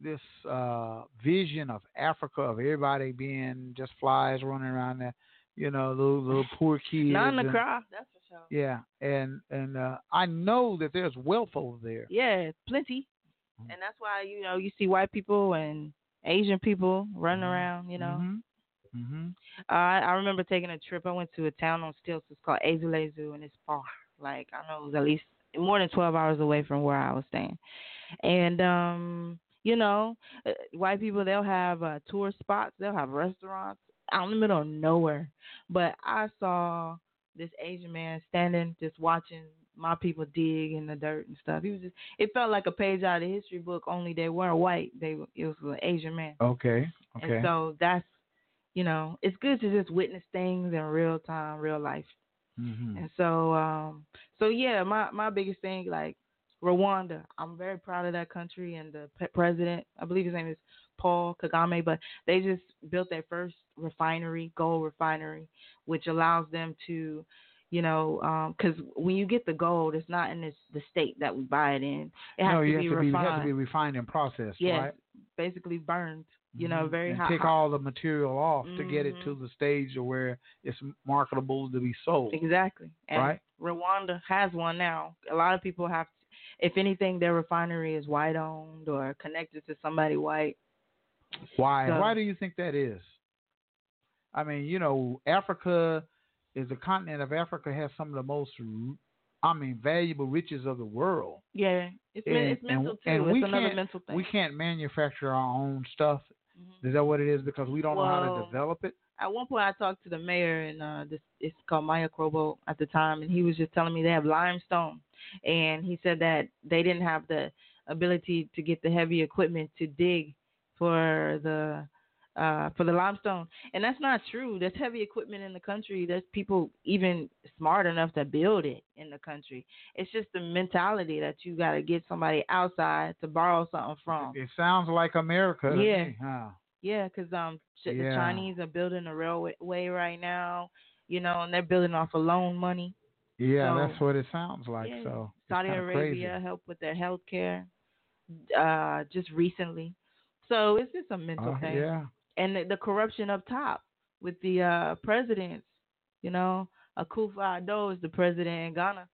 this uh, vision of Africa, of everybody being just flies running around there. You know, little little poor kids. Not in the crowd, that's for sure. Yeah, and and uh, I know that there's wealth over there. Yeah, plenty, mm-hmm. and that's why you know you see white people and Asian people running mm-hmm. around. You know, mm-hmm. Mm-hmm. Uh, I remember taking a trip. I went to a town on stilts. It's called Azulezu, and it's far. Like I know it was at least more than twelve hours away from where I was staying, and um, you know, white people they'll have uh, tour spots, they'll have restaurants. Out in the middle of nowhere, but I saw this Asian man standing just watching my people dig in the dirt and stuff. He was just, it felt like a page out of the history book, only they weren't white, they it was an Asian man. Okay, okay, and so that's you know, it's good to just witness things in real time, real life, mm-hmm. and so, um, so yeah, my, my biggest thing, like Rwanda, I'm very proud of that country and the president, I believe his name is Paul Kagame, but they just built their first refinery, gold refinery, which allows them to, you know, because um, when you get the gold, it's not in this, the state that we buy it in. It has no, to you be have to refined. Be, it has to be refined and processed, yes, right? Basically burned, you mm-hmm. know, very hot. Take all the material off mm-hmm. to get it to the stage where it's marketable to be sold. Exactly. And right? Rwanda has one now. A lot of people have, to, if anything, their refinery is white owned or connected to somebody white. Why? So, why do you think that is? I mean, you know, Africa is the continent of Africa has some of the most, I mean, valuable riches of the world. Yeah, it's, and, it's mental and, too. And it's another mental thing. We can't manufacture our own stuff. Mm-hmm. Is that what it is? Because we don't well, know how to develop it. At one point, I talked to the mayor, and uh, this it's called Maya Krobo at the time, and he was just telling me they have limestone, and he said that they didn't have the ability to get the heavy equipment to dig. For the uh, for the limestone, and that's not true. There's heavy equipment in the country. There's people even smart enough to build it in the country. It's just the mentality that you got to get somebody outside to borrow something from. It sounds like America. Yeah, me, huh? yeah, because um, the yeah. Chinese are building a railway right now, you know, and they're building off of loan money. Yeah, so, that's what it sounds like. Yeah. So Saudi Arabia crazy. Helped with their health care uh, just recently. So it's just a mental uh, thing. Yeah. And the, the corruption up top with the uh, presidents, you know, Akufo-Addo is the president in Ghana.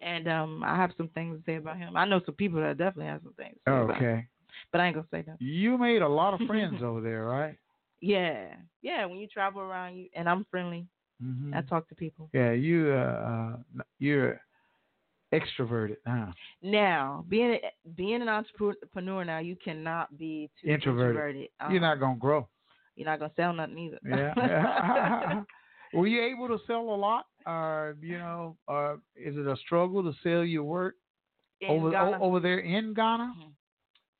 And um, I have some things to say about him. I know some people that definitely have some things to say oh, about okay. him. But I ain't going to say that. You made a lot of friends over there, right? Yeah. Yeah, when you travel around, you and I'm friendly. Mm-hmm. I talk to people. Yeah, you, uh, uh, you're... extroverted now. Now, being being an entrepreneur now, you cannot be too introverted. introverted. Um, you're not gonna grow. You're not gonna sell nothing either. Yeah. Were you able to sell a lot, or you know, or is it a struggle to sell your work in over o- over there in Ghana?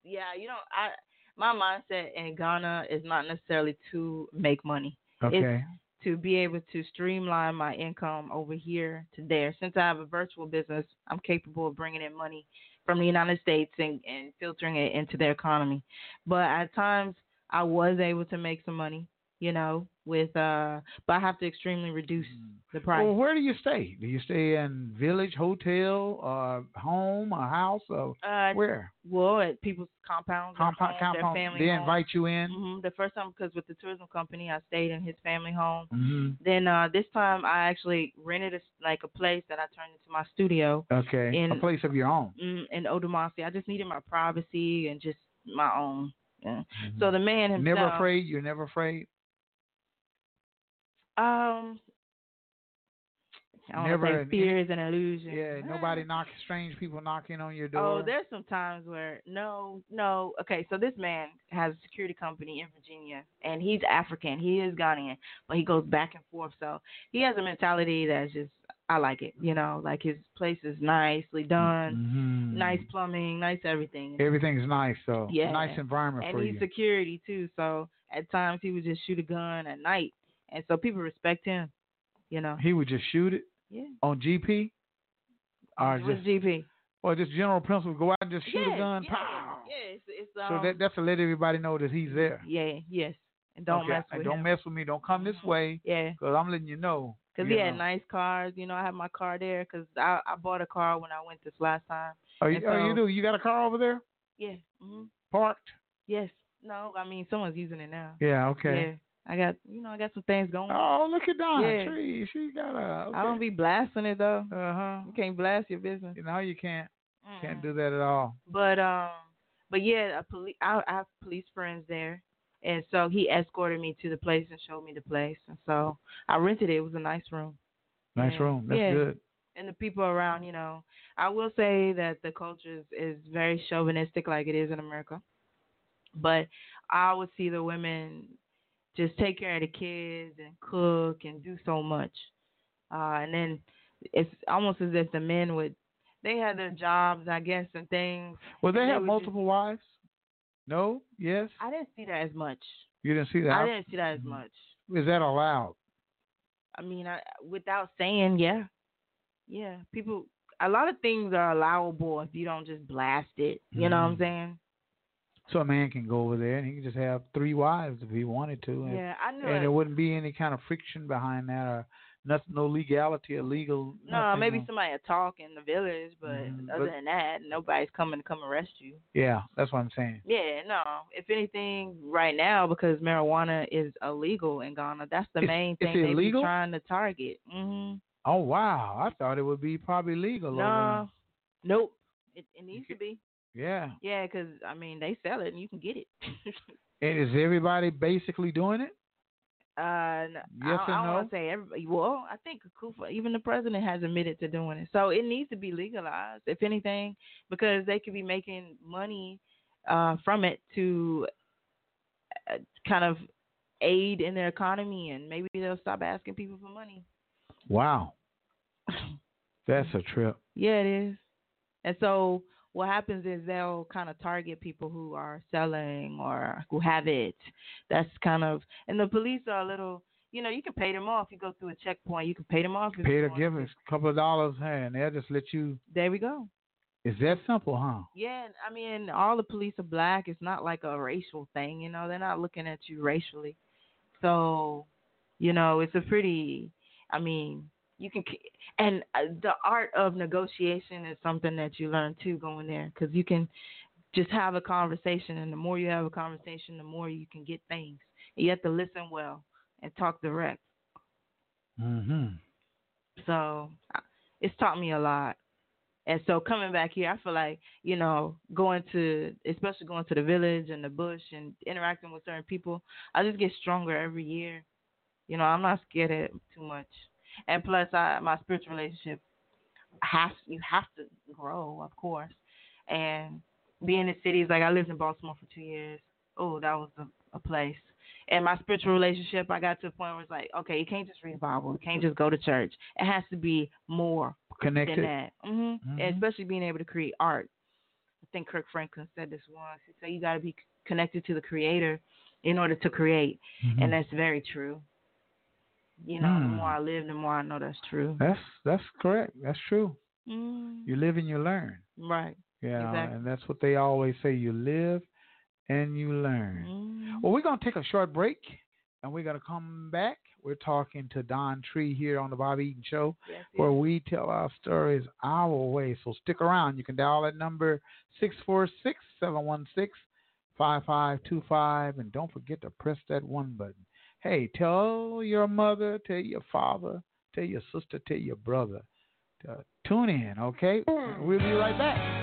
Yeah, you know, I my mindset in Ghana is not necessarily to make money. Okay. It's to be able to streamline my income over here to there. Since I have a virtual business, I'm capable of bringing in money from the United States and, and filtering it into their economy. But at times I was able to make some money, you know, with, uh, but I have to extremely reduce the price. Well, where do you stay? Do you stay in village, hotel, or home, or house, or uh, where? Well, at people's compounds, Compound, homes, compound. Their family They homes. Invite you in? Mm-hmm. The first time, because with the tourism company, I stayed in his family home. Mm-hmm. Then uh, this time, I actually rented a, like a place that I turned into my studio. Okay, in, a place of your own? In Odomasi. I just needed my privacy and just my own. Yeah. Mm-hmm. So the man himself. Never afraid? You're never afraid? Um, I don't Never, fear is an illusion. Yeah, nobody knocking, strange people knocking on your door. Oh, there's some times where, no, no. Okay, so this man has a security company in Virginia, and he's African. He is Ghanaian, but he goes back and forth. So he has a mentality that's just, I like it, you know, like his place is nicely done, mm-hmm. nice plumbing, nice everything. Everything's nice, so yeah. Nice environment and for you. And he's security, too, so at times he would just shoot a gun at night. And so people respect him, you know. He would just shoot it? Yeah. On G P? Or it was just, G P. Or just general principle, go out and just shoot yeah, a gun, yeah, pow. Yeah, it's, it's, um, so that, that's to let everybody know that he's there. Yeah, yes. And don't okay. mess with and don't him. Don't mess with me. Don't come this way. Yeah. Because I'm letting you know. Because he know. Had nice cars. You know, I have my car there because I, I bought a car when I went this last time. Oh, you, so, oh, you do? You got a car over there? Yeah. Mm-hmm. Parked? Yes. No, I mean, someone's using it now. Yeah, okay. Yeah. I got, you know, I got some things going. Oh, look at Dawn yeah. Tree. She got a. Okay. I don't be blasting it though. Uh huh. You can't blast your business. No, you can't. Mm. Can't do that at all. But um, but yeah, a police. I, I have police friends there, and so he escorted me to the place and showed me the place, and so I rented it. It was a nice room. Nice and, room. That's yeah. good. And the people around, you know, I will say that the culture is, is very chauvinistic, like it is in America. But I would see the women. Just take care of the kids and cook and do so much. Uh, and then it's almost as if the men would, they had their jobs, I guess, and things. Well, they, they have multiple just, wives? No? Yes? I didn't see that as much. You didn't see that? I didn't see that as much. Is that allowed? I mean, I, without saying, yeah. Yeah. People, a lot of things are allowable if you don't just blast it. You mm-hmm. know what I'm saying? So a man can go over there and he can just have three wives if he wanted to. And, yeah, I knew and it. There wouldn't be any kind of friction behind that or nothing, no legality or legal. No, maybe on. Somebody will talk in the village, but mm, other but, than that, nobody's coming to come arrest you. Yeah, that's what I'm saying. Yeah, no. If anything, right now, because marijuana is illegal in Ghana, that's the it's, main thing they're trying to target. Mm-hmm. Oh, wow. I thought it would be probably legal. No, nope. It, it needs to be. Yeah. Yeah, because, I mean, they sell it and you can get it. And is everybody basically doing it? Uh, no, yes I, or no? I don't want to say everybody. Well, I think Kufa, even the president has admitted to doing it. So it needs to be legalized, if anything, because they could be making money uh, from it to uh, kind of aid in their economy, and maybe they'll stop asking people for money. Wow. That's a trip. Yeah, it is. And so... what happens is they'll kind of target people who are selling or who have it. That's kind of, and the police are a little, you know, you can pay them off. You go through a checkpoint, you can pay them off. Pay to give us a couple of dollars, hey, and they'll just let you. There we go. It's that simple, huh? Yeah, I mean, all the police are black. It's not like a racial thing, you know. They're not looking at you racially. So, you know, it's a pretty, I mean. You can, and the art of negotiation is something that you learn too going there, because you can just have a conversation, and the more you have a conversation, the more you can get things. You have to listen well and talk direct. Mm-hmm. So it's taught me a lot, and so coming back here, I feel like, you know, going to, especially going to the village and the bush and interacting with certain people, I just get stronger every year. You know, I'm not scared of it too much. And plus, I, my spiritual relationship, has you have to grow, of course. And being in cities, like I lived in Baltimore for two years. Oh, that was a, a place. And my spiritual relationship, I got to a point where it's like, okay, you can't just read the Bible. You can't just go to church. It has to be more connected than that. Mm-hmm. Mm-hmm. And especially being able to create art. I think Kirk Franklin said this once. He said you got to be connected to the creator in order to create. Mm-hmm. And that's very true. You know, mm. the more I live, the more I know that's true. That's that's correct. That's true. Mm. You live and you learn. Right. Yeah, exactly. And that's what they always say. You live and you learn. Mm. Well, we're going to take a short break, and we're going to come back. We're talking to Dawn Tree here on the Bob Eaton Show, yes, where yes. we tell our stories our way. So stick around. You can dial that number six four six, seven one six, five five two five, and don't forget to press that one button. Hey, tell your mother, tell your father, tell your sister, tell your brother to tune in, okay? We'll be right back.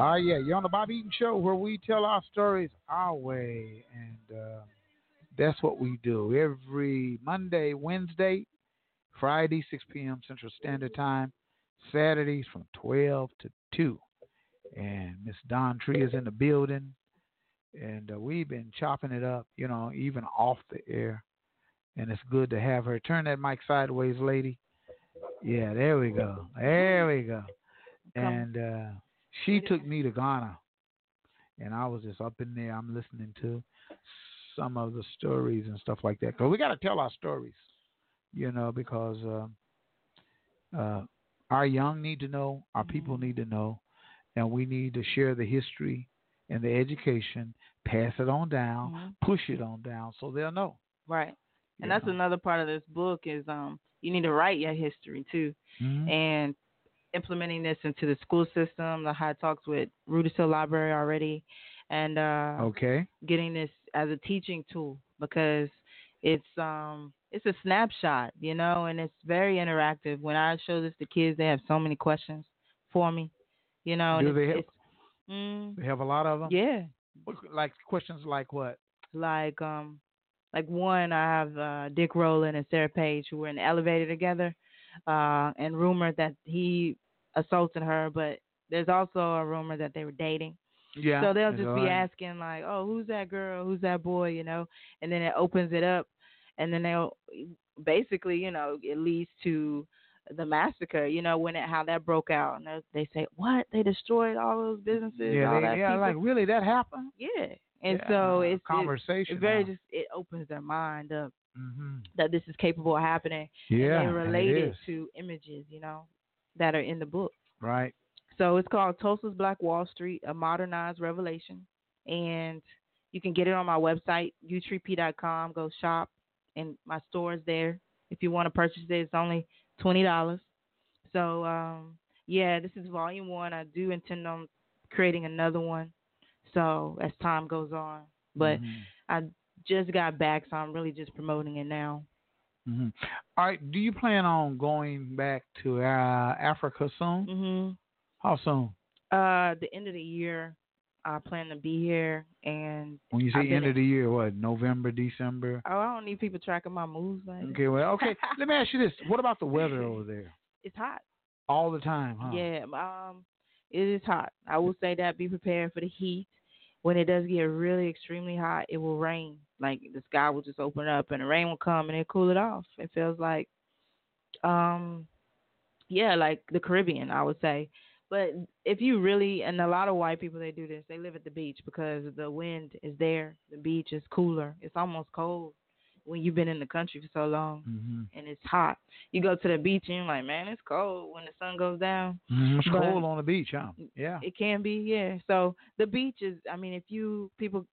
Uh, yeah, you're on the Bob Eaton Show, where we tell our stories our way, and uh, that's what we do every Monday, Wednesday, Friday, six p.m. Central Standard Time, Saturdays from twelve to two. And Miss Dawn Tree is in the building, and uh, we've been chopping it up, you know, even off the air, and it's good to have her. Turn that mic sideways, lady. Yeah, there we go. There we go. And... Uh, She took me to Ghana, and I was just up in there. I'm listening to some of the stories and stuff like that. Because we got to tell our stories, you know, because um, uh, our young need to know, our mm-hmm. people need to know, and we need to share the history and the education, pass it on down, mm-hmm. push it on down so they'll know. Right. And yeah. that's another part of this book is um, you need to write your history, too. Mm-hmm. And implementing this into the school system, the high talks with Rudisil Hill Library already, and uh, okay. getting this as a teaching tool because it's um, it's a snapshot, you know, and it's very interactive. When I show this to kids, they have so many questions for me, you know. Do and they, it's, have, it's, mm, they have a lot of them? Yeah. Like questions like what? Like, um, like one, I have uh, Dick Rowland and Sarah Page who were in the elevator together uh, and rumored that he assaulted her, but there's also a rumor that they were dating. Yeah. So they'll just be asking like, oh, who's that girl? Who's that boy? You know, and then it opens it up and then they'll basically, you know, it leads to the massacre, you know, when it, how that broke out. And they say, what? They destroyed all those businesses. Yeah. All they, that yeah like really that happened? Yeah. And yeah, so it's conversation. It, it very just, it opens their mind up mm-hmm. that this is capable of happening. Yeah. And they relate it to images, you know, that are in the book. Right. So it's called Tulsa's Black Wall Street, A Modernized Revelation. And you can get it on my website, u tree p dot com. Go shop. And my store is there. If you want to purchase it, it's only twenty dollars. So, um, yeah, this is volume one. I do intend on creating another one. So as time goes on. But mm-hmm. I just got back, so I'm really just promoting it now. Mm-hmm. All right. Do you plan on going back to uh, Africa soon? Mm-hmm. How soon? Uh, the end of the year. I plan to be here. And when you say end of the year, what, November, December? Oh, I don't need people tracking my moves. Like okay, well, okay. Let me ask you this. What about the weather over there? It's hot. All the time, huh? Yeah. Um, it is hot. I will say that. Be prepared for the heat. When it does get really extremely hot, it will rain. Like the sky will just open up and the rain will come and it'll cool it off. It feels like, um, yeah, like the Caribbean, I would say. But if you really, and a lot of white people, they do this, they live at the beach because the wind is there. The beach is cooler. It's almost cold when you've been in the country for so long, mm-hmm. and it's hot. You go to the beach, and you're like, man, it's cold when the sun goes down. Mm-hmm. It's but cold on the beach, huh? Yeah. It can be, yeah. So the beach is, I mean, if you, people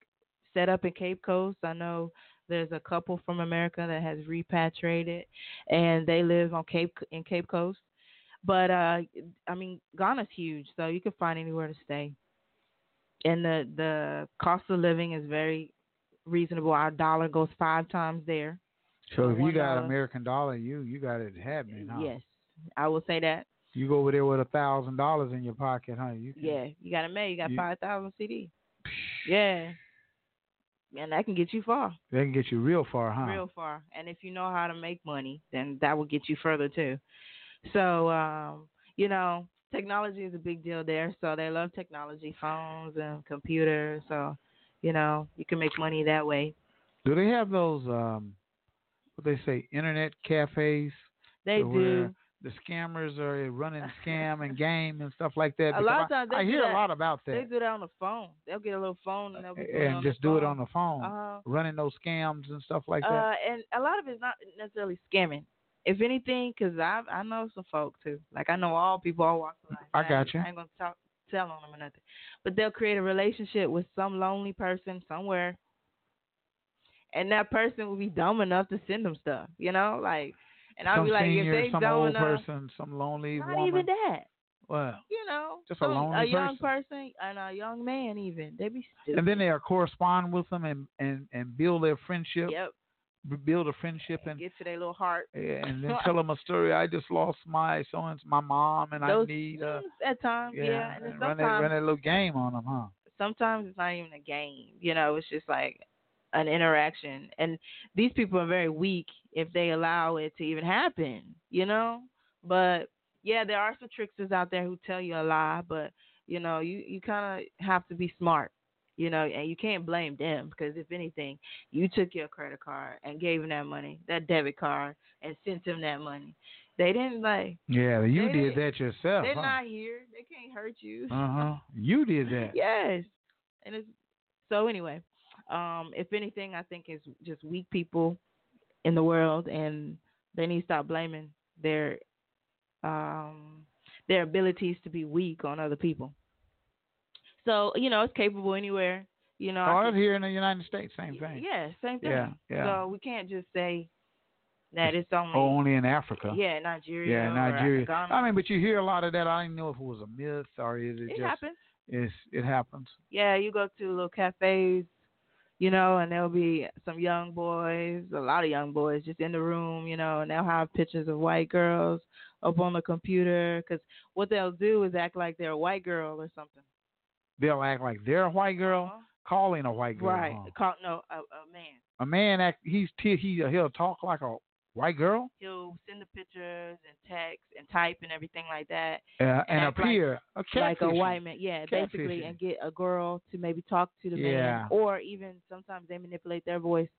set up in Cape Coast, I know there's a couple from America that has repatriated, and they live on Cape in Cape Coast. But, uh, I mean, Ghana's huge, so you can find anywhere to stay. And the, the cost of living is very reasonable. Our dollar goes five times there. So if you got an American dollar, you you got it happening, huh? Yes, I will say that. You go over there with one thousand dollars in your pocket, huh? You can, yeah, you got a mail. You got five thousand C D. Yeah. And that can get you far. That can get you real far, huh? Real far. And if you know how to make money, then that will get you further, too. So, um, you know, technology is a big deal there. So they love technology, phones and computers. So, you know, you can make money that way. Do they have those, um, what they say, internet cafes? They do. The scammers are running scam and game and stuff like that. A lot of times I, I hear that, a lot about that. They do that on the phone. They'll get a little phone and they'll be and just do phone. It on the phone, uh-huh. running those scams and stuff like that. Uh, and a lot of it's not necessarily scamming. If anything, because I I know some folk, too. Like, I know all people, all walks of life. I got you. I ain't going to talk, tell on them or nothing. But they'll create a relationship with some lonely person somewhere. And that person will be dumb enough to send them stuff, you know? Like, and I'll some be like, senior, if they some dumb enough. Some old person, some lonely not woman. Not even that. Well, you know, just a, lonely a young person. person and a young man even. They be stupid. And then they'll correspond with them and, and, and build their friendship. Yep. Build a friendship and, and get to their little heart, yeah, and then tell them a story. I just lost my so and my mom, and Those, I need a, at times, yeah, yeah. And, and sometimes, run, that, run that little game on them, huh? Sometimes it's not even a game, you know. It's just like an interaction, and these people are very weak if they allow it to even happen, you know. But yeah, there are some tricksters out there who tell you a lie, but you know, you you kind of have to be smart. You know, and you can't blame them because, if anything, you took your credit card and gave them that money, that debit card, and sent them that money. They didn't, like... Yeah, you did that yourself. They're huh? not here. They can't hurt you. Uh-huh. You did that. Yes. And it's... So, anyway, um, if anything, I think it's just weak people in the world, and they need to stop blaming their um, their abilities to be weak on other people. So, you know, it's capable anywhere. You know, or can, here in the United States, same thing. Yeah, same thing. Yeah, yeah. So we can't just say that it's only only in Africa. Yeah, Nigeria. Yeah, Nigeria. I mean, but you hear a lot of that. I didn't know if it was a myth or is it, it just happens. It's, it happens. Yeah, you go to little cafes, you know, and there'll be some young boys, a lot of young boys, just in the room, you know, and they'll have pictures of white girls up on the computer because what they'll do is act like they're a white girl or something. They'll act like they're a white girl. Uh-huh. Calling a white girl. Right. Call, no, a, a man. A man, act, he's he, he'll talk like a white girl. He'll send the pictures and text and type and everything like that. Uh, and, and appear. Like a, like a white man. Yeah, cat basically, fishing. And get a girl to maybe talk to the yeah. man. Or even sometimes they manipulate their voice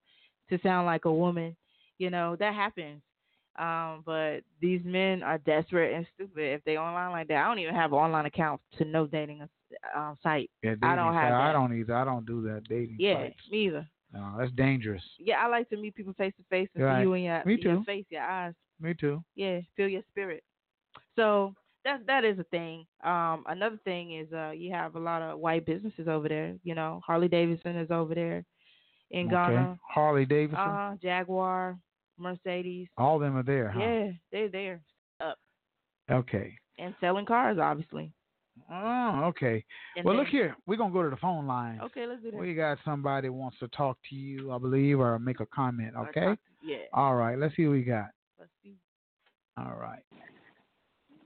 to sound like a woman. You know, that happens. Um, but these men are desperate and stupid if they online like that. I don't even have an online account to no dating uh, site. Yeah, dating I don't site. have. That. I don't either. I don't do that dating. Yeah, sites. Me either. No, that's dangerous. Yeah, I like to meet people face to face and right. see you in your, your face, your eyes. Me too. Yeah, feel your spirit. So that that is a thing. Um, another thing is uh, you have a lot of white businesses over there. You know, Harley Davidson is over there in okay. Ghana. Harley Davidson. Uh, Jaguar. Mercedes. All of them are there, huh? Yeah, they're there. Up. Okay. And selling cars, obviously. Oh, okay. And well, then, look here. We're going to go to the phone line. Okay, let's do that. We got somebody wants to talk to you, I believe, or make a comment, okay? Talk, yeah. All right, let's see who we got. Let's see. All right.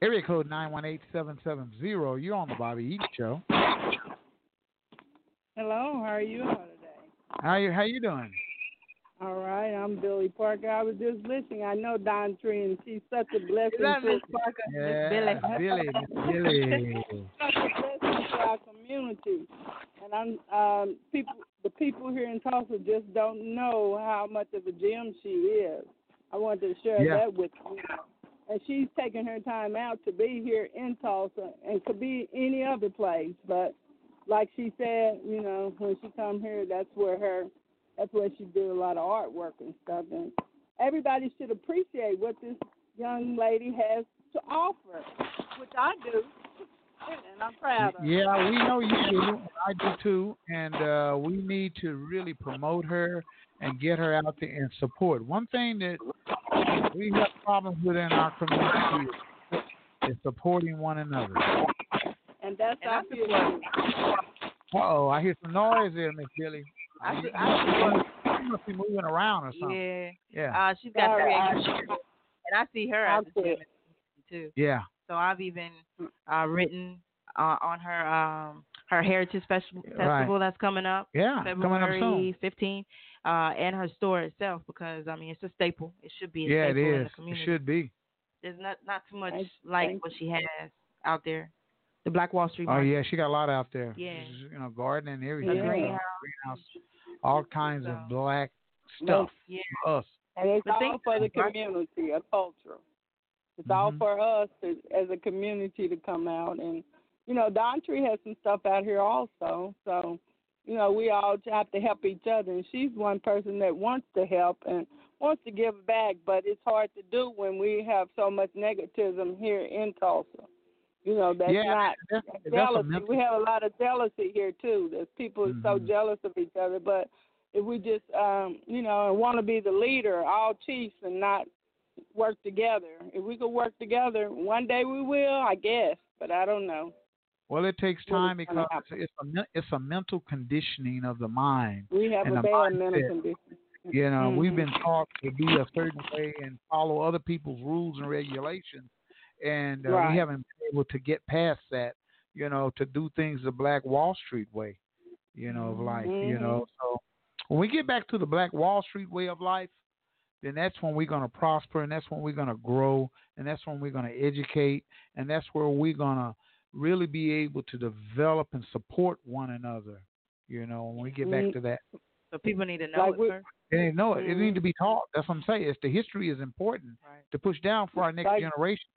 Area code nine one eight, seven seven zero. You're on the Bobby Eaton Show. Hello, how are you all today? How you? How you doing? All right, I'm Billy Parker. I was just listening. I know Dawn Tree, and she's such a blessing to Miss Parker. Yeah, Billy. Billy, Billy. Such a blessing to our community. And I'm um, people. The people here in Tulsa just don't know how much of a gem she is. I wanted to share yeah. that with you. And she's taking her time out to be here in Tulsa and could be any other place. But like she said, you know, when she come here, that's where her... That's where she did a lot of artwork and stuff. And everybody should appreciate what this young lady has to offer, which I do, and I'm proud of. Yeah, we know you do, and I do too. And uh, we need to really promote her and get her out there and support. One thing that we have problems with in our community is supporting one another. And that's our feeling. Uh-oh, I hear some noise there, Miss Billy. I should, I should, she must be moving around or something. Yeah. Yeah. Uh, she's got three acres. And I see her out the too. Yeah. So I've even uh, written uh, on her um, her Heritage Festival right. that's coming up. Yeah. February fifteenth. Uh, and her store itself because, I mean, it's a staple. It should be a yeah, staple it is. In the community. It should be. There's not, not too much thanks, like thanks. What she has out there. The Black Wall Street Market. Oh, yeah, she got a lot out there. Yeah. You know, gardening and everything. Yeah. Greenhouse. Greenhouse. All kinds so. Of black stuff. Yeah. For us. And it's but all for the community, a culture. It's mm-hmm. all for us to, as a community to come out. And, you know, Dawn Tree has some stuff out here also. So, you know, we all have to help each other. And she's one person that wants to help and wants to give back, but it's hard to do when we have so much negativism here in Tulsa. You know, that's yeah, not that's, jealousy. That's we have a lot of jealousy here, too. There's people mm-hmm. so jealous of each other. But if we just, um, you know, want to be the leader, all chiefs, and not work together, if we could work together, one day we will, I guess, but I don't know. Well, it takes time it's because it's a, it's a mental conditioning of the mind. We have a bad mental condition. You know, mm-hmm. we've been taught to be a certain way and follow other people's rules and regulations. And uh, right. we haven't been able to get past that, you know, to do things the Black Wall Street way, you know, of life, mm-hmm. you know. So when we get back to the Black Wall Street way of life, then that's when we're going to prosper and that's when we're going to grow and that's when we're going to educate and that's where we're going to really be able to develop and support one another, you know, when we get back mm-hmm. to that. So people need to know like it, sir. They need to know it. Mm-hmm. It needs to be taught. That's what I'm saying. It's the history is important right. to push down for our next like, generations.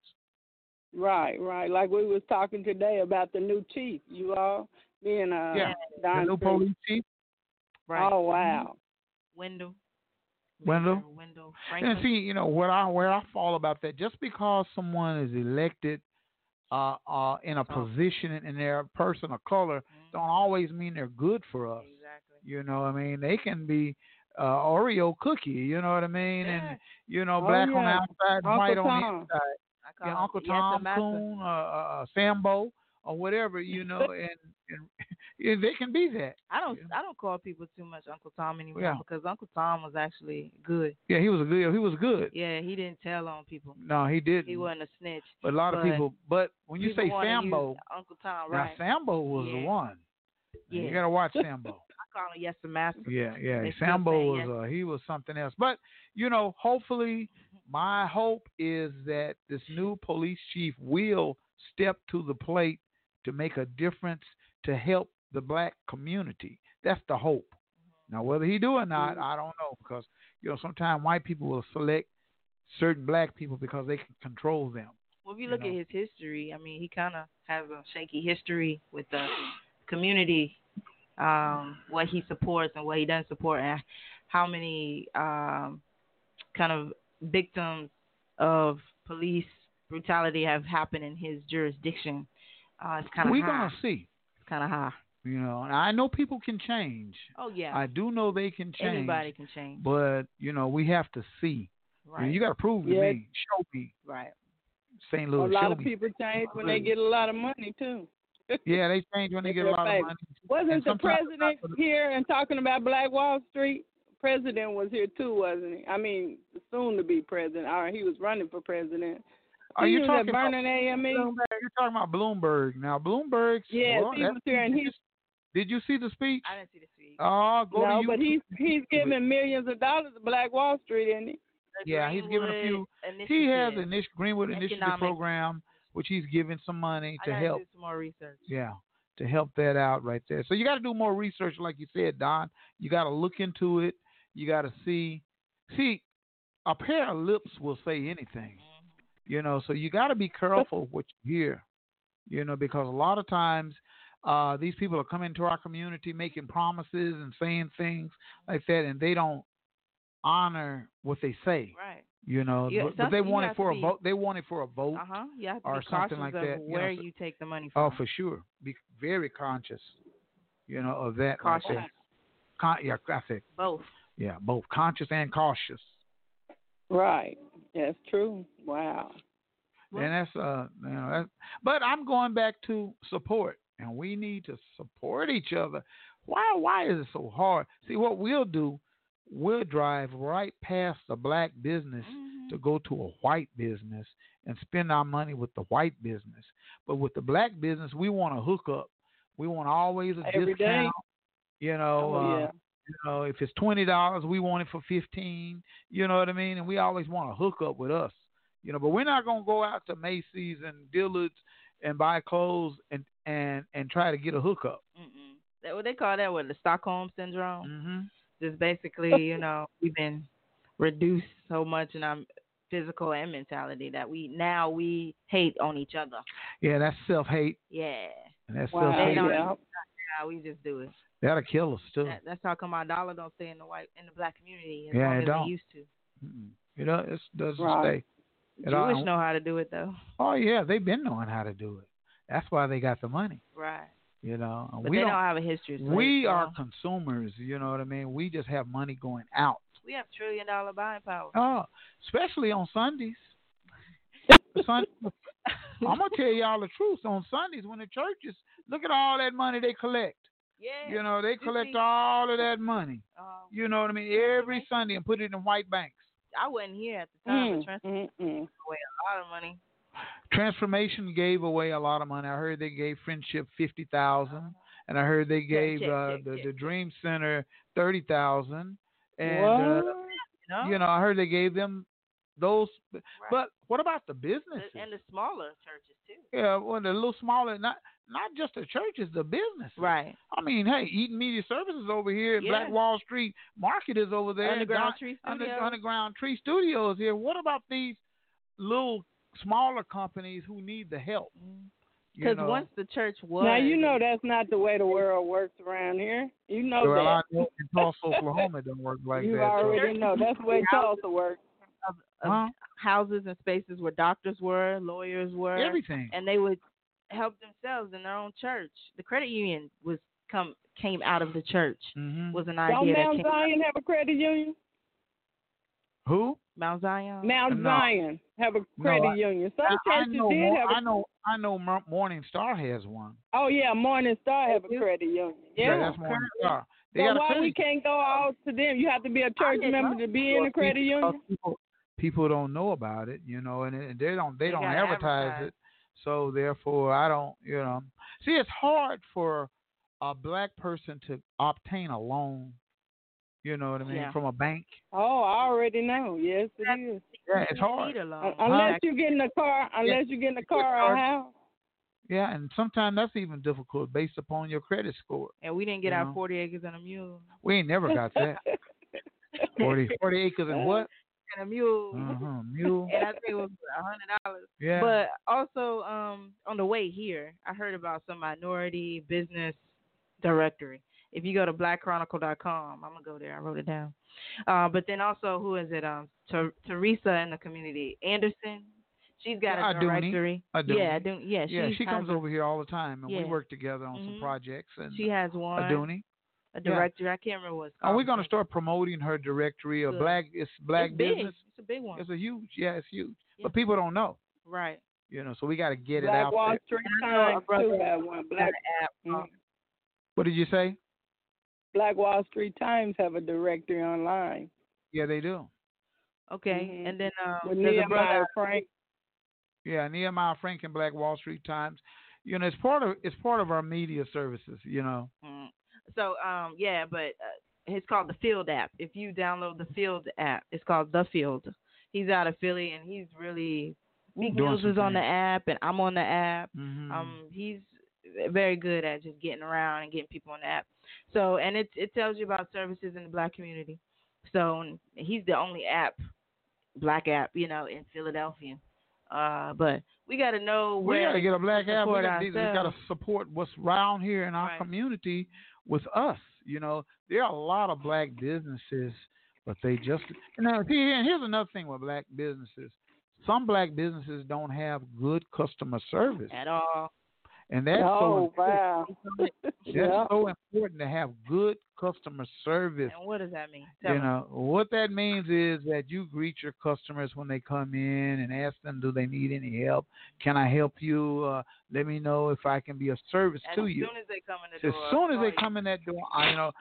Right, right. Like we was talking today about the new chief, you all being uh yeah. Dawn the new police chief. Right. Oh wow. Wendell. Wendell. Wendell Franklin. And see, you know, where I where I fall about that, just because someone is elected uh, uh, in a oh. position and they're a person of color, mm-hmm. don't always mean they're good for us. Exactly. You know what I mean? They can be uh, Oreo cookie, you know what I mean? Yeah. And, you know, oh, black yeah. on the outside, Uncle white Tom. on the inside. I yeah, Uncle Tom, Coon, uh, uh, Sambo, or whatever, you know, and, and they can be that. I don't, yeah. I don't call people too much Uncle Tom anymore yeah. because Uncle Tom was actually good. Yeah, he was good. He was good. Yeah, he didn't tell on people. No, he didn't. He wasn't a snitch. But a lot but of people. But when you say Sambo, Uncle Tom, right? Now Sambo was yeah. the one. Yeah. You gotta watch Sambo. I call him Yes the Master. Yeah, yeah. They Sambo was yes. uh, he was something else. But you know, hopefully, my hope is that this new police chief will step to the plate to make a difference, to help the black community. That's the hope. Mm-hmm. Now, whether he do or not, mm-hmm. I don't know, because, you know, sometimes white people will select certain black people because they can control them. Well, if you, you look know? at his history, I mean, he kind of has a shaky history with the community, um, what he supports and what he doesn't support, and how many um, kind of victims of police brutality have happened in his jurisdiction. Uh, it's kind of We're high. gonna see. It's kind of high. You know, and I know people can change. Oh yeah, I do know they can change. Anybody can change. But you know, we have to see. Right. You know, you got to prove to yeah. me, show me. Right. Saint Louis. A lot show of me. people change when they get a lot of money too. Yeah, they change when they get a lot of money. Wasn't the president here and talking about Black Wall Street? President was here too, wasn't he? I mean, soon to be president. Or he was running for president. Are you talking about A M E? You're talking about Bloomberg now. Bloomberg's yes, well, he was here and he. Did you see the speech? I didn't see the speech. Oh, go no, to but he's he's giving millions of dollars to Black Wall Street, isn't he? The yeah, Greenwood he's giving a few. Initiative. He has an initiative, Greenwood Economic. Initiative program, which he's giving some money to I help. Do some more research. Yeah, to help that out right there. So you got to do more research, like you said, Don. You got to look into it. You got to see. See, a pair of lips will say anything. You know, so you got to be careful what you hear, you know, because a lot of times uh, these people are coming to our community making promises and saying things like that, and they don't honor what they say. Right. You know, yeah, but they want it for a vote. They want it for a vote uh-huh. yeah, or something like that. Where you, know, so, you take the money from? Oh, for sure. Be very conscious, you know, of that. Cautious. Con- yeah, I said both. Yeah, both conscious and cautious. Right. That's true. Wow. And that's uh, you know, that's, but I'm going back to support, and we need to support each other. Why? Why is it so hard? See, what we'll do, we'll drive right past the black business mm-hmm. to go to a white business and spend our money with the white business. But with the black business, we want to hook up. We want always a Every discount. Day. You know. Oh, yeah. uh, You know, if it's twenty dollars, we want it for fifteen dollars. You know what I mean? And we always want to hook up with us. You know, but we're not going to go out to Macy's and Dillard's and buy clothes and, and, and try to get a hookup. Mm-mm. That, what they call that, what, the Stockholm Syndrome? Mm-hmm. Just basically, you know, we've been reduced so much in our physical and mentality that we now we hate on each other. Yeah, that's self-hate. Yeah. And that's wow. self-hate. Yeah. Yeah, we just do it. That'll kill us too. That, that's how come our dollar don't stay in the white in the black community as yeah, long it as don't. It used to. Mm-mm. You know, it doesn't right. stay. It Jewish all, know how to do it though. Oh yeah, they've been knowing how to do it. That's why they got the money. Right. You know, but we they don't, don't have a history. So we are know. consumers. You know what I mean? We just have money going out. We have trillion dollar buying power. Oh, especially on Sundays. Sundays. I'm gonna tell y'all the truth. On Sundays, when the churches look at all that money they collect. Yeah. You know, they collect all of that money. Uh, you know what I mean? Every Sunday and put it in white banks. I wasn't here at the time, mm, but Transformation mm, mm. gave away a lot of money. Transformation gave away a lot of money. I heard they gave Friendship fifty thousand, uh-huh. and I heard they gave check, uh, check, the, check. the Dream Center thirty thousand, and what? Uh, you, know? you know, I heard they gave them those. Right. But what about the businesses and the smaller churches too? Yeah, well, the little smaller not. Not just the churches, the business. Right. I mean, hey, Eaton Media Services over here, yeah. Black Wall Street Market is over there. Underground, Don, Tree Studios. Under, Underground Tree Studios here. What about these little smaller companies who need the help? Mm. Because once the church was. Now, you know that's not the way the world works around here. You know well, that. I know in Tulsa, Oklahoma, it don't work like you that. You already so. know. That's the way Tulsa works. Of, of huh? Houses and spaces where doctors were, lawyers were. Everything. And they would help themselves in their own church. The credit union was come came out of the church, mm-hmm. was an idea. Don't that Mount came Zion out. Have a credit union? Who? Mount Zion. Mount no. Zion have a credit no, I, union. Some I, churches I know, did have. A, I know. I know. Morning Star has one. Oh yeah, Morning Star have a credit union. Yeah, yeah that's Morning Star. They so why we can't go out to them? You have to be a church member to be in a credit people, union. People, people don't know about it, you know, and, and they don't. They, they don't advertise, advertise it. So therefore, I don't. You know, see, it's hard for a black person to obtain a loan. You know what I mean? Yeah. From a bank. Oh, I already know. Yes, it That's, is. Yeah, it's hard. Uh, unless you get in a car, unless yeah. you get in a car or a house. Yeah, and sometimes that's even difficult based upon your credit score. And we didn't get our know? forty acres and a mule. We ain't never got that. forty, forty acres and what? And a mule. Uh-huh, mule. And I think it was one hundred dollars. Yeah. But also um, on the way here, I heard about some minority business directory. If you go to black chronicle dot com, I'm going to go there. I wrote it down. Uh, but then also, who is it? Um, Ter- Teresa in the community. Anderson. She's got yeah, a directory. I do. Yeah, I do. Yeah, yeah she comes over here all the time, and yeah. we work together on mm-hmm. some projects. And she has one. Aduni. A directory. Yeah. I can't remember what it's called. Are we going to start promoting her directory? Or black, it's black it's business. Big. It's a big one. It's a huge. Yeah, it's huge. Yeah. But people don't know. Right. You know, so we got to get black it out Wall Street there. Black Wall Street Times. One black app. Mm-hmm. What did you say? Black Wall Street Times have a directory online. Yeah, they do. Okay, mm-hmm. and then um, with Nehemiah brother, Frank. Yeah, Nehemiah Frank and Black Wall Street Times. You know, it's part of it's part of our media services. You know. Mm. So um, yeah, but uh, it's called the Field app. If you download the Field app, it's called the Field. He's out of Philly, and he's really Meek Mills is on the app, and I'm on the app. Mm-hmm. Um, he's very good at just getting around and getting people on the app. So, and it it tells you about services in the black community. So he's the only app, black app, you know, in Philadelphia. Uh, but we got to know where we got to get a black app. We got to support what's around here in our right. community with us. You know, there are a lot of black businesses, but they just you know. Here's another thing with black businesses: some black businesses don't have good customer service at all. And that's, oh, so wow. that's yeah. so important to have good customer service. And what does that mean? Tell you me. know, what that means is that you greet your customers when they come in and ask them, do they need any help? Can I help you? Uh, let me know if I can be of service and to you. As soon as they come in the door. As soon as they come in that door, I, you know,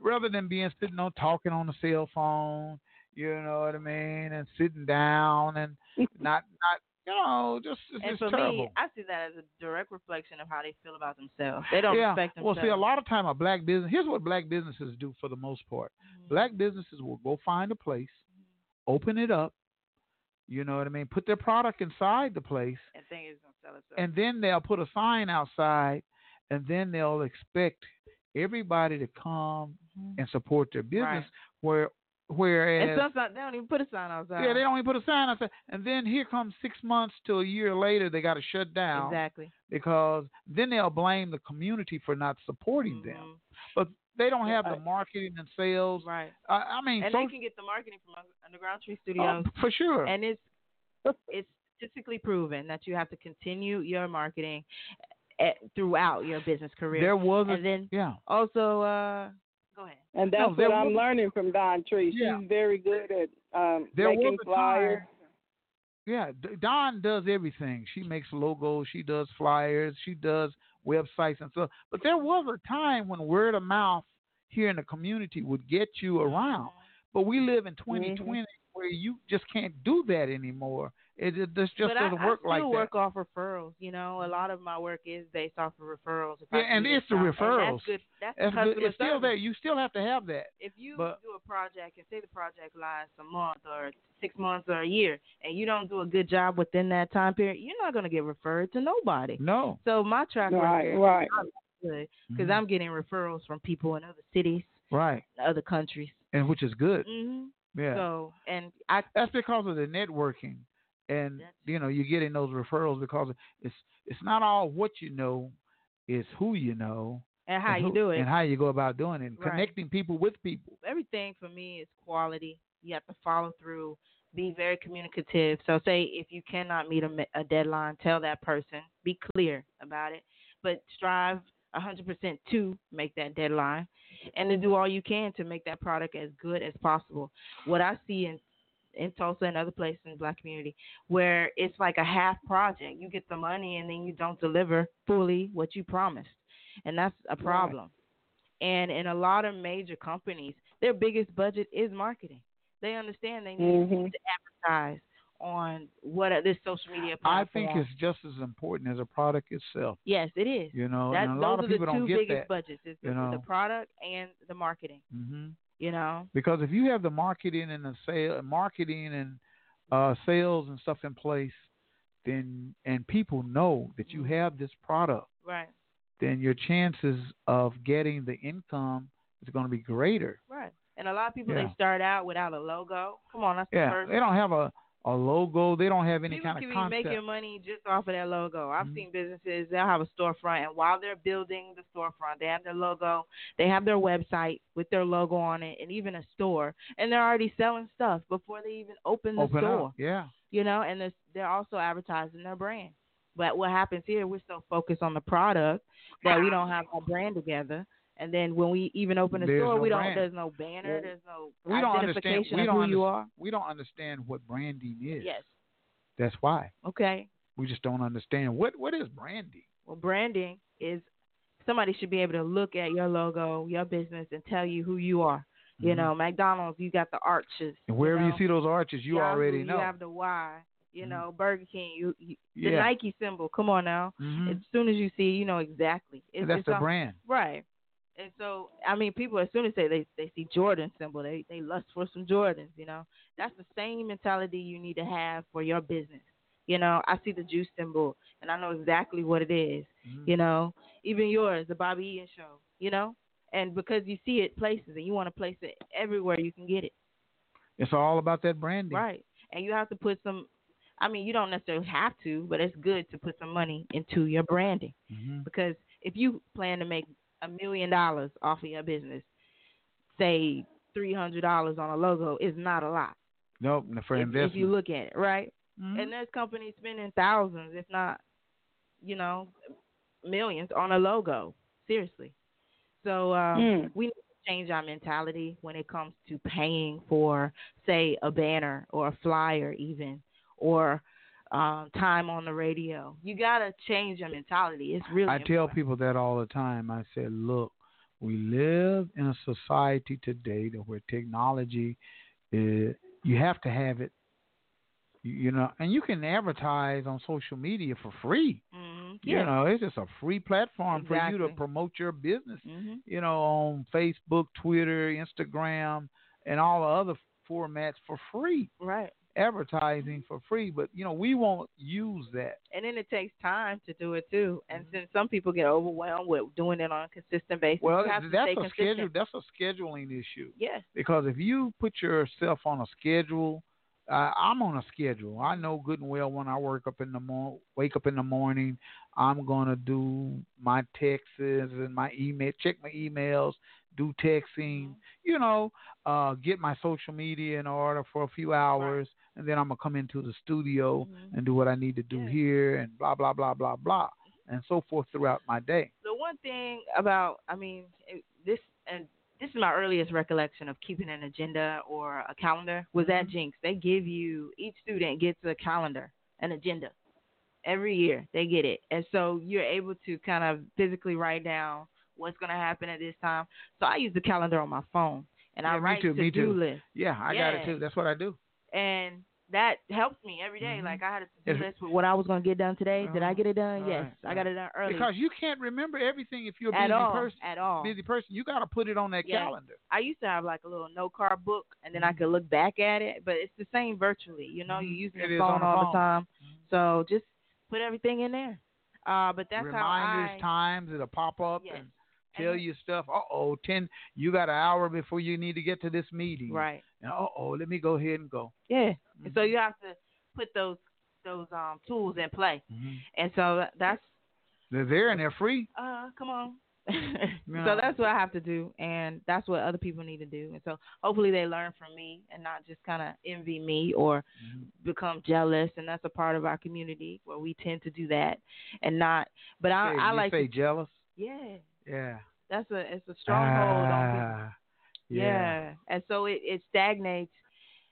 rather than being sitting on talking on the cell phone, you know what I mean, and sitting down and not not. You know, just, just and for terrible. me, I see that as a direct reflection of how they feel about themselves. They don't yeah. respect themselves. Well, see, a lot of time a black business. Here's what black businesses do for the most part. Mm-hmm. Black businesses will go find a place, mm-hmm. open it up. You know what I mean? Put their product inside the place, and think it's gonna sell itself. And then they'll put a sign outside, and then they'll expect everybody to come mm-hmm. and support their business. Right. Where Whereas and sometimes they don't even put a sign outside. Yeah, they don't even put a sign outside. And then here comes six months to a year later, they got to shut down. Exactly. Because then they'll blame the community for not supporting mm-hmm. them. But they don't have the marketing and sales. Right. Uh, I mean, and so, they can get the marketing from Underground Tree Studios uh, for sure. And it's it's statistically proven that you have to continue your marketing at, throughout your business career. There was, a, and then yeah. also. Uh, Go ahead. And that's no, what I'm was, learning from Dawn Tree. She's yeah. very good at um, making flyers. Yeah, Dawn does everything. She makes logos. She does flyers. She does websites and stuff. But there was a time when word of mouth here in the community would get you around. But we live in twenty twenty mm-hmm. where you just can't do that anymore. It, it just but doesn't I, work I like that. I work off referrals. You know, a lot of my work is based off of referrals. If yeah, and it's the referrals. That's good. That's that's good. It's still there. You still have to have that. If you but, do a project and say the project lasts a month or six months or a year, and you don't do a good job within that time period, you're not going to get referred to nobody. No. So my track right, record right. is not good because mm-hmm. I'm getting referrals from people in other cities, right, other countries, and which is good. Mm-hmm. Yeah. So and I. That's because of the networking. And, That's you know, you're getting those referrals because it's it's not all what you know, it's who you know. And how and who, you do it. And how you go about doing it. And right. Connecting people with people. Everything for me is quality. You have to follow through. Be very communicative. So say if you cannot meet a, a deadline, tell that person. Be clear about it. But strive one hundred percent to make that deadline and to do all you can to make that product as good as possible. What I see in in Tulsa and other places in the Black community where it's like a half project. You get the money and then you don't deliver fully what you promised. And that's a problem. Right. And in a lot of major companies, their biggest budget is marketing. They understand they need mm-hmm. to advertise on what uh, this social media platform. I think it's just as important as a product itself. Yes, it is. You know, that's, and a lot of people don't get that. Those are the two biggest budgets, is the, you know? the product and the marketing. Mm-hmm. You know, because if you have the marketing and the sale, marketing and uh, sales and stuff in place, then and people know that you have this product, right? Then your chances of getting the income is going to be greater, right? And a lot of people yeah. they start out without a logo. Come on, that's yeah. the first. They don't have a, a logo. They don't have any people kind of concept. People can be making money just off of their logo. I've mm-hmm. seen businesses, they'll have a storefront, and while they're building the storefront, they have their logo, they have their website with their logo on it, and even a store, and they're already selling stuff before they even open the open store. Up. Yeah, you know, and they're, they're also advertising their brand. But what happens here, we're so focused on the product that we don't have our brand together. And then when we even open a there's store, no we don't. Brand. There's no banner. Well, there's no we don't identification we don't of who you are. We don't understand what branding is. Yes, that's why. Okay. We just don't understand what what is branding. Well, branding is somebody should be able to look at your logo, your business, and tell you who you are. You mm-hmm. know, McDonald's, you got the arches. And wherever you, know? you see those arches, you Yahoo, already know. You have the Y. You mm-hmm. know, Burger King, you, you the yeah. Nike symbol. Come on now. Mm-hmm. As soon as you see, you know exactly. It's, and that's it's the all, brand, right? And so, I mean, people, as soon as they, they, they see Jordan symbol, they, they lust for some Jordans, you know. That's the same mentality you need to have for your business. You know, I see the Juice symbol, and I know exactly what it is, mm-hmm. you know. Even yours, the Bob Eaton Show, you know. And because you see it places, and you want to place it everywhere you can get it. It's all about that branding. Right. And you have to put some, I mean, you don't necessarily have to, but it's good to put some money into your branding. Mm-hmm. Because if you plan to make a million dollars off of your business, say three hundred dollars on a logo is not a lot. Nope, for if, investment. If you look at it, right? Mm-hmm. And there's companies spending thousands, if not, you know, millions on a logo. Seriously. So um, mm. we need to change our mentality when it comes to paying for, say, a banner or a flyer even, or Um, time on the radio. You gotta change your mentality. It's really I important. Tell people that all the time. I said, look, we live in a society today that where technology is, you have to have it, you, you know, and you can advertise on social media for free. Mm-hmm. You yeah. know, it's just a free platform exactly. for you to promote your business. Mm-hmm. You know, on Facebook, Twitter, Instagram, and all the other formats for free. Right. Advertising for free, but you know we won't use that. And then it takes time to do it too. And mm-hmm. since some people get overwhelmed with doing it on a consistent basis, well, you have that's to stay a consistent. schedule. That's a scheduling issue. Yes, because if you put yourself on a schedule, uh, I'm on a schedule. I know good and well when I work up in the mo- wake up in the morning, I'm gonna do my texts and my email, check my emails, do texting, you know, uh, get my social media in order for a few hours, right. and then I'm going to come into the studio mm-hmm. and do what I need to do yeah. here and blah, blah, blah, blah, blah, and so forth throughout my day. The one thing about, I mean, it, this and this is my earliest recollection of keeping an agenda or a calendar was at Jinks. They give you, each student gets a calendar, an agenda. Every year they get it. And so you're able to kind of physically write down what's going to happen at this time. So I use the calendar on my phone, and yeah, I write to-do to do list. Yeah, I yeah. got it, too. That's what I do. And that helps me every day. Mm-hmm. Like, I had a to-do list with what I was going to get done today. Uh, Did I get it done? Yes, right, I right. got it done early. Because you can't remember everything if you're a busy at all, person. At all. Busy person. You got to put it on that yeah. calendar. I used to have, like, a little note-card book, and then I could look back at it. But it's the same virtually. You know, mm-hmm. you use your it phone the all phone. the time. Mm-hmm. So just put everything in there. Uh, but that's Reminders, how Reminders, times, it'll pop up yes. and tell you stuff. Uh-oh, ten, you got an hour before you need to get to this meeting. Right. And uh-oh, let me go ahead and go. Yeah. Mm-hmm. And so you have to put those those um, tools in play. Mm-hmm. And so that's... They're there and they're free. Uh, come on. No. So that's what I have to do, and that's what other people need to do. And so hopefully they learn from me and not just kind of envy me or mm-hmm. become jealous. And that's a part of our community where we tend to do that and not. But I, hey, I like say to, jealous. Yeah. Yeah. That's a it's a stronghold. Ah, on people. Yeah. yeah. And so it, it stagnates.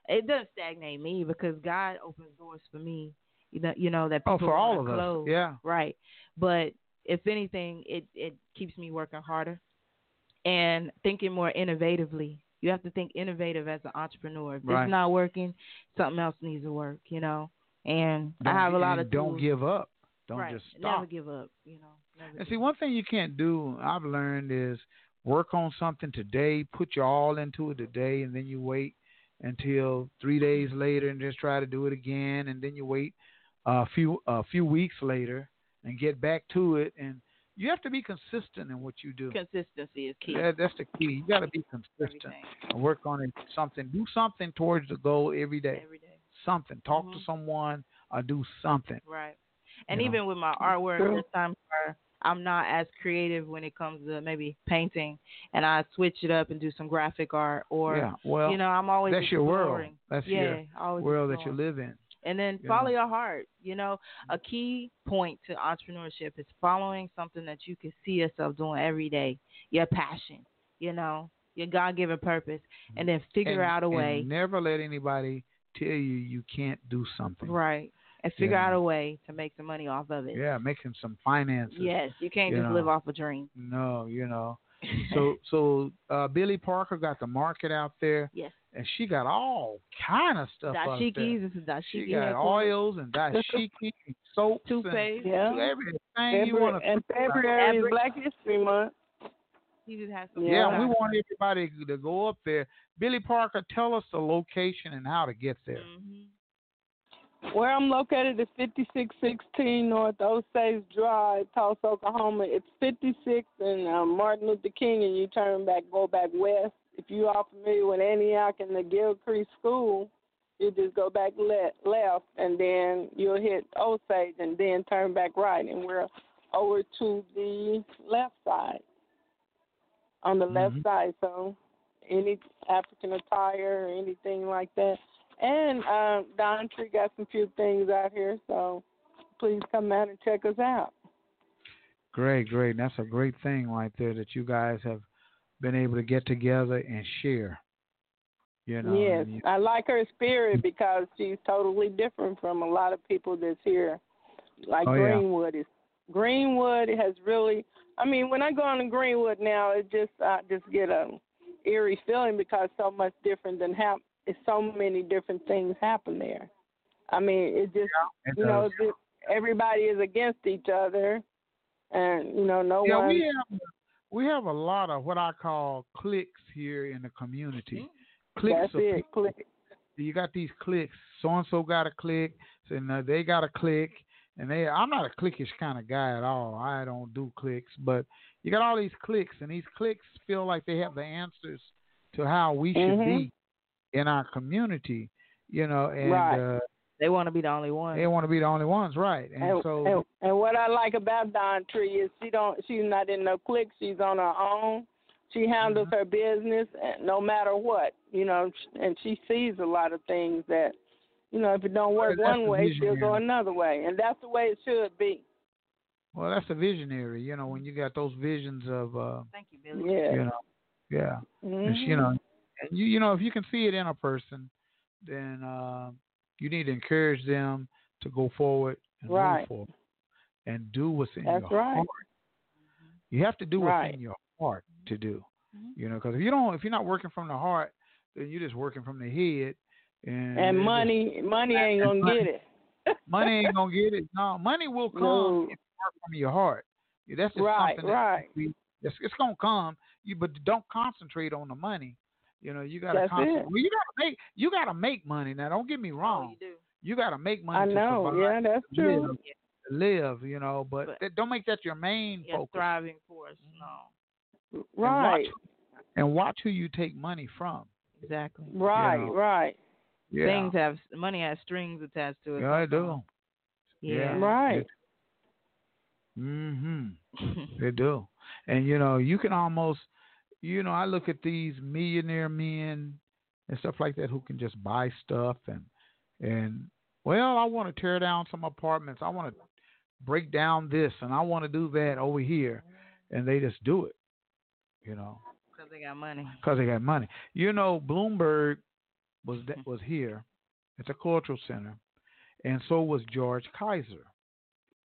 It doesn't stagnate me because God opens doors for me. You know, you know that people oh, for all of close. Us. Yeah. Right. But if anything, it, it keeps me working harder and thinking more innovatively. You have to think innovative as an entrepreneur. If right. it's not working, something else needs to work, you know. And don't, I have a lot of don't tools. Give up. Don't right. just stop. Never give up, you know. Never and see, one thing you can't do, I've learned, is work on something today, put your all into it today, and then you wait until three days later and just try to do it again, and then you wait a few a few weeks later and get back to it. And you have to be consistent in what you do. Consistency is key. Yeah, that's the key. You got to be consistent. And work on it, something. Do something towards the goal every day. Every day. Something. Talk mm-hmm. to someone or do something. Right. And you even know? With my artwork, sure. there's times where I'm not as creative when it comes to maybe painting, and I switch it up and do some graphic art. Or, yeah, well, you know, I'm always that's exploring. Your world. That's yeah, your world that you live in. And then follow yeah. your heart. You know, a key point to entrepreneurship is following something that you can see yourself doing every day. Your passion, you know, your God-given purpose, and then figure and, out a way. And never let anybody tell you you can't do something. Right. And figure yeah. out a way to make some money off of it. Yeah, making some finances. Yes, you can't you just know. Live off a dream. No, you know. so so uh, Billy Parker got the market out there. Yes. And she got all kind of stuff dashikis, up there. Dashiki she got haircut. Oils and dashiki, soaps, toothpaste, yeah. everything February, you want to. And February is Black History Month. He just has some. Yeah, we want everybody to go up there. Billy Parker, tell us the location and how to get there. Mm-hmm. Where I'm located is fifty-six sixteen North Osage Drive, Tulsa, Oklahoma. It's fifty-six and um, Martin Luther King, and you turn back, go back west. If you are familiar with Antioch and the Gill Creek School, you just go back le- left, and then you'll hit Osage, and then turn back right, and we're over to the left side, on the mm-hmm. left side. So any African attire or anything like that. And um, Dawn Tree got some few things out here, so please come out and check us out. Great, great. That's a great thing right there that you guys have been able to get together and share. You know, yes, you know. I like her spirit because she's totally different from a lot of people that's here. Like oh, Greenwood yeah. is. Greenwood has really. I mean, when I go on to Greenwood now, it just I just get a eerie feeling because so much different than how it's so many different things happen there. I mean, it just yeah, it you does. Know just, everybody is against each other, and you know no yeah, one. We have- We have a lot of what I call cliques here in the community. Cliques That's of it, clique. You got these cliques. So-and-so got a clique, and so they got a clique. And they, I'm not a cliquish kind of guy at all. I don't do cliques. But you got all these cliques, and these cliques feel like they have the answers to how we should mm-hmm. be in our community. You know, and right. uh, they want to be the only ones. They want to be the only ones, right? And, and so, and, and what I like about Dawn Tree is she don't. She's not in no clique. She's on her own. She handles mm-hmm. her business, and no matter what, you know. And she sees a lot of things that, you know, if it don't work well, one way, she'll go another way, and that's the way it should be. Well, that's a visionary, you know. When you got those visions of, uh, thank you, Billy. Yeah, you know, yeah, mm-hmm. and she, you know, and you, you know, if you can see it in a person, then. Uh, You need to encourage them to go forward and right. move forward and do what's in That's your right. heart. You have to do what's right. in your heart to do, mm-hmm. you know, because if you don't, if you're not working from the heart, then you're just working from the head. And, and money, just, money ain't gonna money, get it. money ain't gonna get it. No, money will come no. if you work from your heart. That's just right, something that right. we, it's, it's gonna come. You but don't concentrate on the money. You know, you gotta concentrate. Well, you gotta make you gotta make money. Now, don't get me wrong. Oh, you do. You gotta make money. I know. To yeah, that's to true. Live, yeah. live, you know, but, but that, don't make that your main yeah, focus. Thriving force, no. Right. And watch, and watch who you take money from. Exactly. Right. You know? Right. Yeah. Things have money has strings attached to it. Yeah, I do. Yeah. Right. Mm-hmm. They do. And, you know, you can almost, you know, I look at these millionaire men and stuff like that who can just buy stuff and, and well, I want to tear down some apartments. I want to break down this and I want to do that over here. And they just do it, you know. Because they got money. Because they got money. You know, Bloomberg was was here. It's a cultural center. And so was George Kaiser.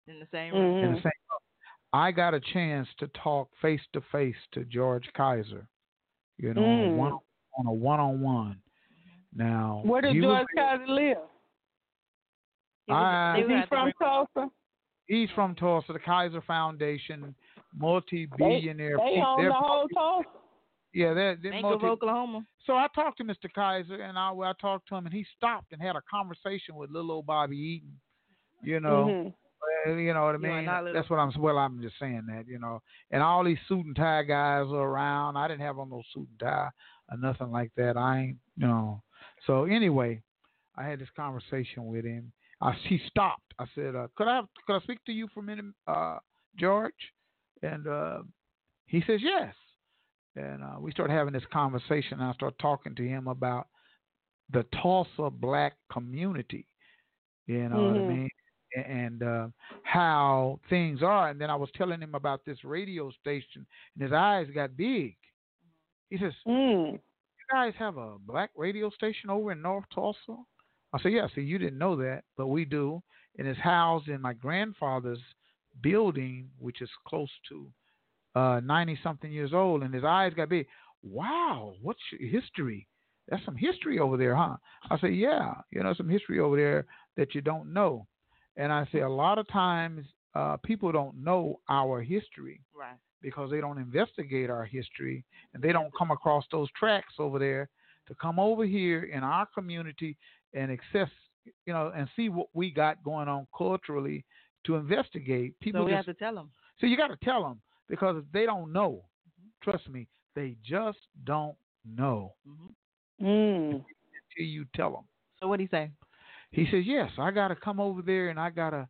In the same room. Mm-hmm. In the same room. I got a chance to talk face-to-face to George Kaiser, you know, mm. one, on a one-on-one. Now, where does George Kaiser live? I, is he from Tulsa? He's from Tulsa. The Kaiser Foundation, multi-billionaire. They, they own the whole Tulsa. Yeah, they're, they're Bank multi- of Oklahoma. So I talked to Mister Kaiser, and I, I talked to him, and he stopped and had a conversation with little old Bobby Eaton, you know. Mm-hmm. You know what I mean? That's what I'm, well, I'm just saying that, you know. And all these suit and tie guys are around. I didn't have on no suit and tie or nothing like that. I ain't, you know. So anyway, I had this conversation with him. I, he stopped. I said, uh, could I have, could I speak to you for a minute, uh, George? And uh, he says, yes. And uh, we started having this conversation. And I started talking to him about the Tulsa black community. You know mm-hmm. what I mean? And uh, how things are. And then I was telling him about this radio station, and his eyes got big. He says, mm. you guys have a black radio station over in North Tulsa? I said, yeah. I said, you didn't know that, but we do. And it's housed in my grandfather's building, which is close to uh, ninety-something years old. And his eyes got big. Wow, what's your history? That's some history over there, huh? I said, yeah, you know, some history over there that you don't know. And I say a lot of times uh, people don't know our history right. because they don't investigate our history and they don't come across those tracks over there to come over here in our community and access, you know, and see what we got going on culturally to investigate. People so we just, have to tell them. So you got to tell them because if they don't know, mm-hmm. trust me, they just don't know mm-hmm. mm. until you tell them. So what do you say? He says, yes, I got to come over there and I got to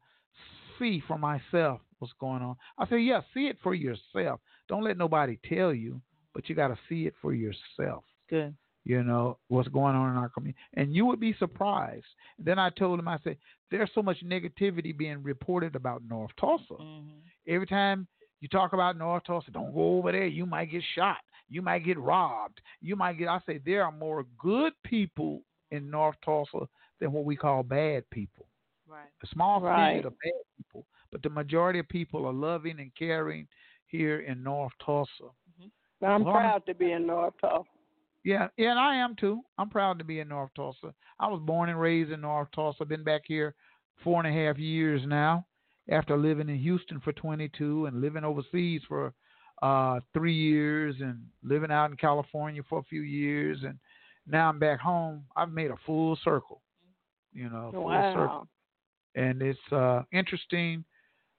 see for myself what's going on. I said, yeah, see it for yourself. Don't let nobody tell you, but you got to see it for yourself. Good. You know, what's going on in our community. And you would be surprised. Then I told him, I said, there's so much negativity being reported about North Tulsa. Mm-hmm. Every time you talk about North Tulsa, don't go over there. You might get shot. You might get robbed. You might get, I say, there are more good people in North Tulsa than what we call bad people. Right. A small percentage of bad people, but the majority of people are loving and caring here in North Tulsa. Mm-hmm. I'm Lord, proud to be in North Tulsa. Yeah, yeah, and I am too. I'm proud to be in North Tulsa. I was born and raised in North Tulsa. Been back here four and a half years now after living in Houston for twenty-two and living overseas for uh, three years and living out in California for a few years. And now I'm back home. I've made a full circle. You know, full wow. circle. And it's uh, interesting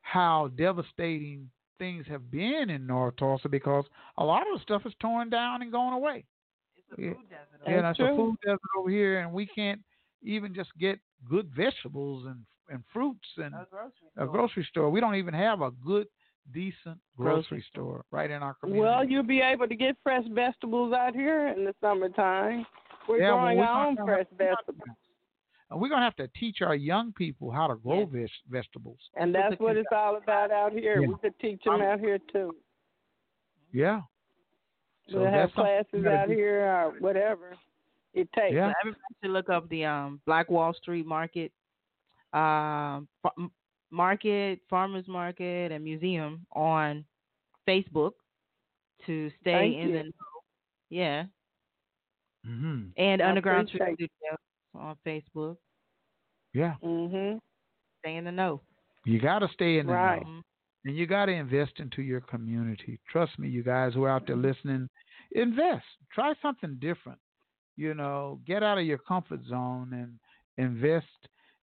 how devastating things have been in North Tulsa because a lot of the stuff is torn down and going away. It's a food yeah. desert. Yeah, it's true. a food desert over here, and we can't even just get good vegetables and and fruits and a grocery store. A grocery store. We don't even have a good, decent grocery, grocery store right in our community. Well, you'll be able to get fresh vegetables out here in the summertime. We're yeah, growing well, our own fresh vegetables. And we're going to have to teach our young people how to grow yeah. vegetables. And that's what it's all about out here. Yeah. We could teach them out here, too. Yeah. So we'll have classes out here or whatever it takes. Yeah. So everybody should look up the um, Black Wall Street Market, uh, market, farmers market, and museum on Facebook to stay Thank in you. the know. Yeah. Mm-hmm. And I Underground Tree Studios. On Facebook. Yeah. Mm-hmm. Stay in the know. You got to stay in the right. know. And you got to invest into your community. Trust me, you guys who are out there listening, invest. Try something different. You know, get out of your comfort zone and invest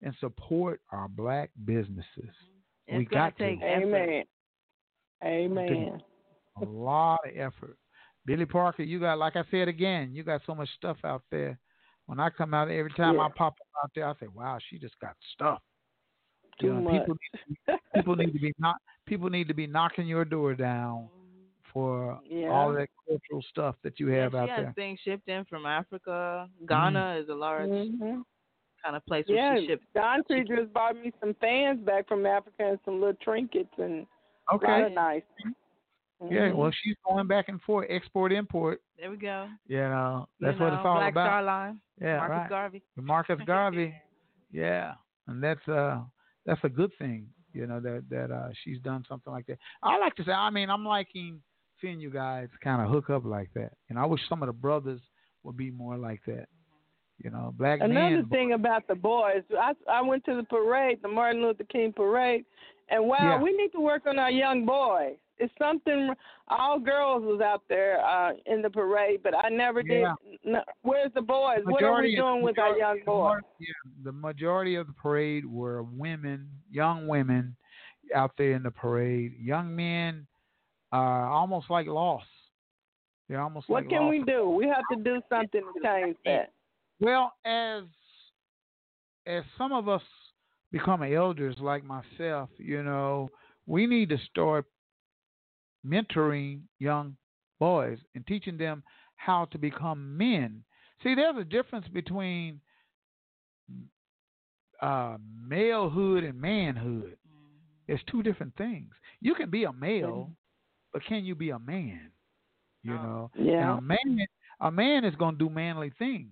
and support our black businesses. It's we got to. Amen. Amen. A lot of effort. Billy Parker, you got, like I said again, you got so much stuff out there. When I come out, every time yeah. I pop up out there, I say, wow, she just got stuff. Too uh, much. People need, to be, people need to be not. People need to be knocking your door down for yeah. all that cultural stuff that you have yeah, out there. She has things shipped in from Africa. Ghana mm-hmm. is a large mm-hmm. kind of place yeah, where she ships. Dawn Tree just bought me some fans back from Africa and some little trinkets and okay. a lot of nice. Mm-hmm. Yeah, well, she's going back and forth, export, import. There we go. You know, that's you know, what it's all Black about. Star Line. Yeah, Marcus right. Garvey. Marcus Garvey. Yeah, and that's uh, that's a good thing, you know, that that uh, she's done something like that. I like to say, I mean, I'm liking seeing you guys kind of hook up like that, and I wish some of the brothers would be more like that. You know, black Another men. Another thing about the boys, I I went to the parade, the Martin Luther King parade, and wow, yeah. we need to work on our young boys. It's something, all girls was out there uh, in the parade, but I never did. Yeah. No, where's the boys? The what are we doing with majority, our young boys? Yeah, the majority of the parade were women, young women out there in the parade. Young men are almost like lost. They're almost what like can lost. We do? We have to do something to change that. Well, as as some of us become elders like myself, you know, we need to start mentoring young boys and teaching them how to become men. See, there's a difference between uh, malehood and manhood. It's two different things. You can be a male, but can you be a man? You know, yeah. And a man, a man is going to do manly things.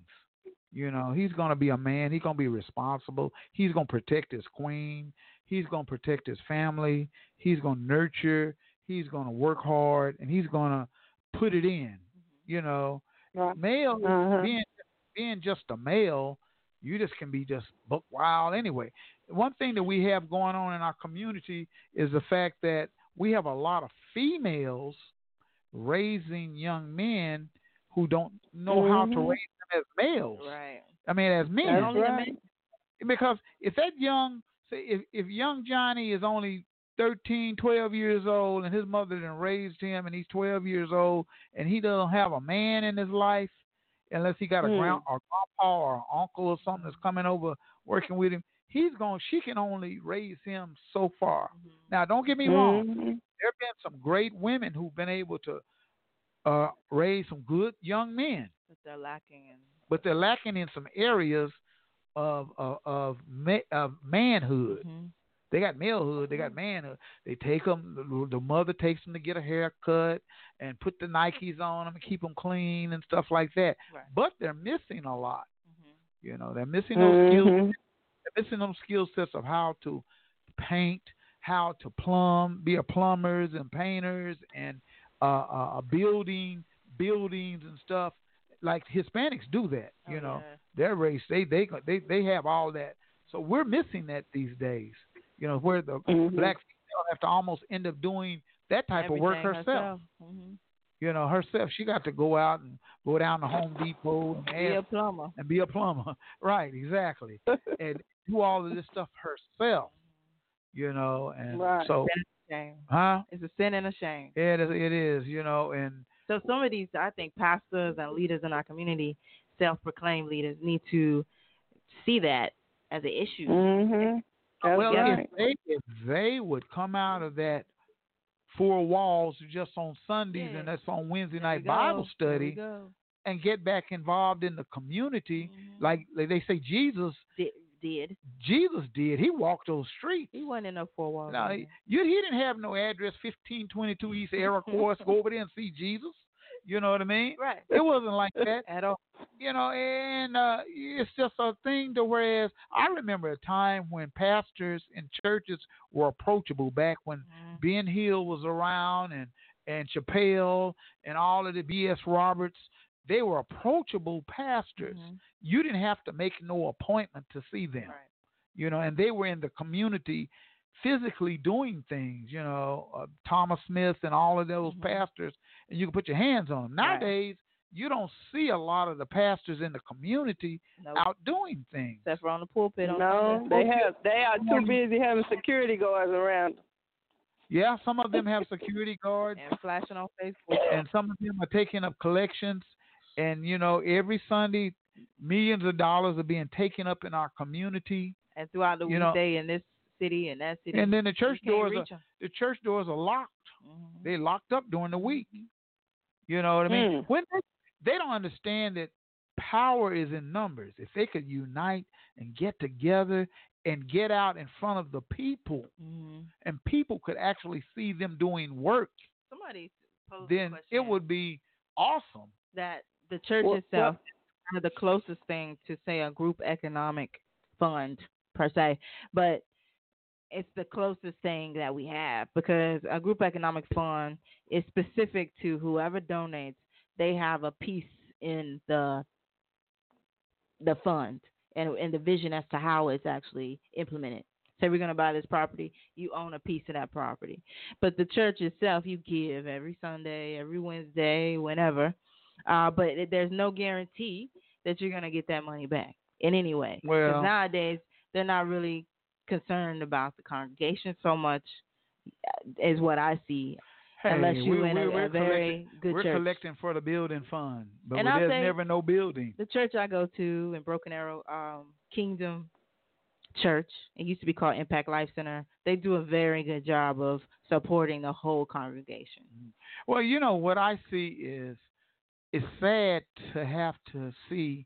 You know, he's going to be a man. He's going to be responsible. He's going to protect his queen. He's going to protect his family. He's going to nurture. He's going to work hard, and he's going to put it in, you know. Yeah. Male, uh-huh. being, being just a male, you just can be just buck wild anyway. One thing that we have going on in our community is the fact that we have a lot of females raising young men who don't know mm-hmm. how to raise them as males. Right. I mean, as men. Right. Because if that young, say if, if young Johnny is only thirteen, twelve years old, and his mother done raised him, and he's twelve years old, and he doesn't have a man in his life, unless he got a mm. grand or grandpa or uncle or something that's coming over working with him. He's going. She can only raise him so far. Mm-hmm. Now, don't get me wrong. Mm-hmm. There have been some great women who've been able to uh, raise some good young men, but they're lacking in. But they're lacking in some areas of of of, ma- of manhood. Mm-hmm. They got malehood. They got manhood. They take them. The mother takes them to get a haircut and put the Nikes on them and keep them clean and stuff like that. Right. But they're missing a lot. Mm-hmm. You know, they're missing those mm-hmm. skills. They're missing those skill sets of how to paint, how to plumb, be a plumbers and painters and uh, uh, building buildings and stuff. Like Hispanics do that. You oh, know, yeah. their race they they they they have all that. So we're missing that these days. You know, where the mm-hmm. black female have to almost end up doing that type Everything of work herself. herself. Mm-hmm. You know, herself. She got to go out and go down to Home Depot and be ask, a plumber. And be a plumber. Right, exactly. And do all of this stuff herself. You know, and right. so it's a shame. Huh? It's a sin and a shame. It is it is, you know, and so some of these I think pastors and leaders in our community, self proclaimed leaders, need to see that as an issue. Mm-hmm. Well, right. if, they, if they would come out of that four walls just on Sundays yeah. and that's on Wednesday there night Bible study and get back involved in the community, mm-hmm. like, like they say Jesus did, did. Jesus did. He walked those streets. He wasn't in no four walls. No, he, you, he didn't have no address, fifteen twenty-two East Iroquois. Go over there and see Jesus. You know what I mean? Right. It wasn't like that at all. You know, and uh, it's just a thing to whereas I remember a time when pastors and churches were approachable back when mm-hmm. Ben Hill was around and, and Chappelle and all of the B S Roberts. They were approachable pastors. Mm-hmm. You didn't have to make no appointment to see them. Right. You know, and they were in the community physically doing things, you know, uh, Thomas Smith and all of those mm-hmm. pastors, and you can put your hands on them. Nowadays, right. you don't see a lot of the pastors in the community nope. out doing things. That's on the pulpit. On no, the pulpit. They have. They are too busy having security guards around them. Yeah, some of them have security guards and flashing on Facebook, and some of them are taking up collections. And you know, every Sunday, millions of dollars are being taken up in our community and throughout the you weekday know, in this city and that city. And then the church doors are, the church doors are locked. Mm-hmm. They locked up during the week. You know what I mean? Mm. When they, they don't understand that power is in numbers. If they could unite and get together and get out in front of the people, mm-hmm. and people could actually see them doing work, somebody posed then a it would be awesome. That the church well, itself well, is kind of the closest thing to, say, a group economic fund per se, but it's the closest thing that we have, because a group economic fund is specific to whoever donates. They have a piece in the the fund and, and the vision as to how it's actually implemented. Say we're going to buy this property, you own a piece of that property. But the church itself, you give every Sunday, every Wednesday, whenever. Uh, but it, there's no guarantee that you're going to get that money back in any way. Well, 'cause nowadays, they're not really concerned about the congregation so much, is what I see. Hey, Unless you we, in we, a, a very good we're church. We're collecting for the building fund, but and there's never no building. The church I go to in Broken Arrow, um, Kingdom Church, it used to be called Impact Life Center, they do a very good job of supporting the whole congregation. Well, you know, what I see is it's sad to have to see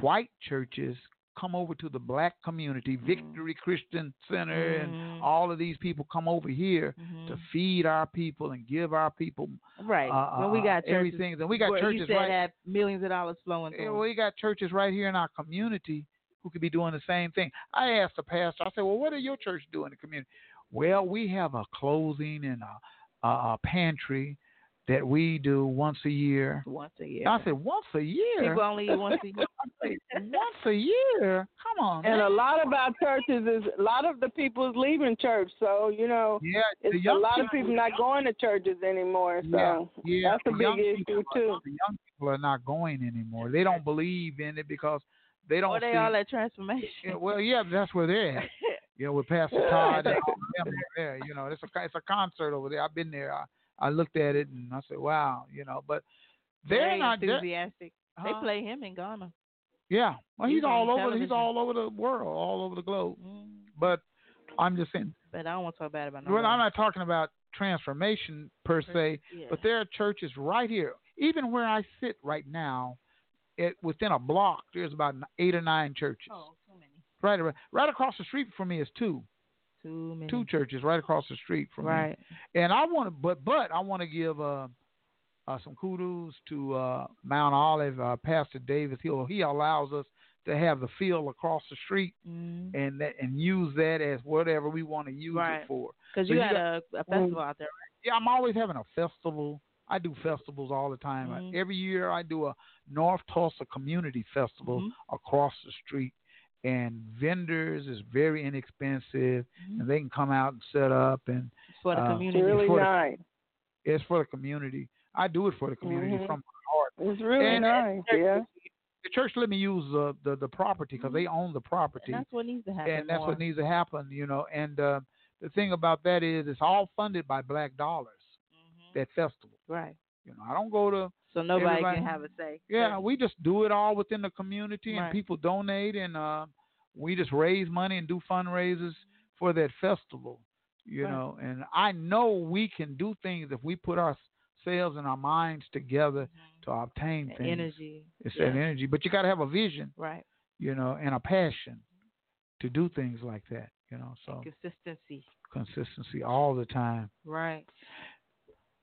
white churches come over to the black community, Victory Christian Center, mm-hmm. and all of these people come over here mm-hmm. to feed our people and give our people right. Uh, well, we got churches, everything. And we got churches right have millions of dollars flowing through. We got churches right here in our community who could be doing the same thing. I asked the pastor, I said, well, what are your church doing in the community? Well, we have a clothing and a, a pantry that we do once a year. Once a year. I said, once a year? People only eat once a year. I said, once a year? Come on, man. And a lot of our churches is, a lot of the people's leaving church. So, you know, yeah, it's a lot of people not young. going to churches anymore. So yeah, yeah, that's a big issue, too. Are, the young people are not going anymore. They don't believe in it because they don't. Well, they see, all at Transformation. Yeah, well, yeah, that's where they're at. You know, with Pastor Todd and all them there. You know, it's a, it's a concert over there. I've been there. I, I looked at it and I said, wow, you know, but they're Very not enthusiastic. They're, uh, they play him in Ghana. Yeah. Well, he's, he's all over television. He's all over the world, all over the globe. Mm. But I'm just saying. But I don't want to talk bad about no well, I'm not talking about Transformation per se, yeah. but there are churches right here. Even where I sit right now, it, within a block, there's about eight or nine churches. Oh, so many. Right, right across the street from me is two. Too many. Two churches right across the street from right. me. And I want to, but but I want to give uh, uh, some kudos to uh, Mount Olive, uh, Pastor Davis. He he allows us to have the field across the street mm-hmm. and that, and use that as whatever we want to use right. it for. Because you, you had got, a, a festival out there, right? Yeah, I'm always having a festival. I do festivals all the time. Mm-hmm. I, every year I do a North Tulsa Community Festival mm-hmm. across the street. And vendors is very inexpensive, mm-hmm. and they can come out and set up. And it's for the uh, community. It's really nice. The, it's for the community. I do it for the community mm-hmm. from my heart. It's really and, nice. And yeah. The church let me use uh, the the property because mm-hmm. they own the property. And that's what needs to happen. And that's more. what needs to happen, you know. And uh, the thing about that is, it's all funded by black dollars. Mm-hmm. That festival, right? You know, I don't go to. So nobody Everybody, can have a say. Yeah, we just do it all within the community, right. and people donate, and uh, we just raise money and do fundraisers for that festival, you right. know. And I know we can do things if we put ourselves and our minds together mm-hmm. to obtain that things. Energy. It's yeah. that energy. But you got to have a vision, right? You know, and a passion to do things like that, you know. So and consistency. Consistency all the time. Right.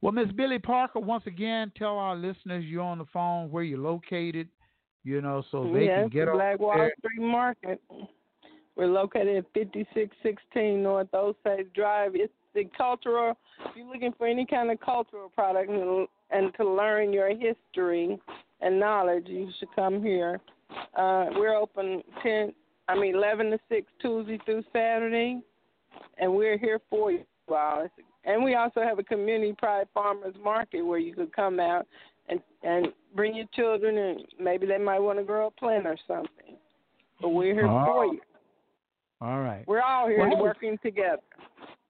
Well, Miss Billy Parker, once again, tell our listeners you're on the phone, where you're located, you know, so they yes, can get on. Yes, Black Wall there. Street Market. We're located at fifty-six sixteen North Osage Drive. It's the cultural, if you're looking for any kind of cultural product and, and to learn your history and knowledge, you should come here. Uh, we're open ten, I mean, eleven to six, Tuesday through Saturday, and we're here for you. Wow, it's And we also have a community pride farmers market where you could come out and, and bring your children, and maybe they might want to grow a plant or something. But we're here oh. for you. All right. We're all here well, working together.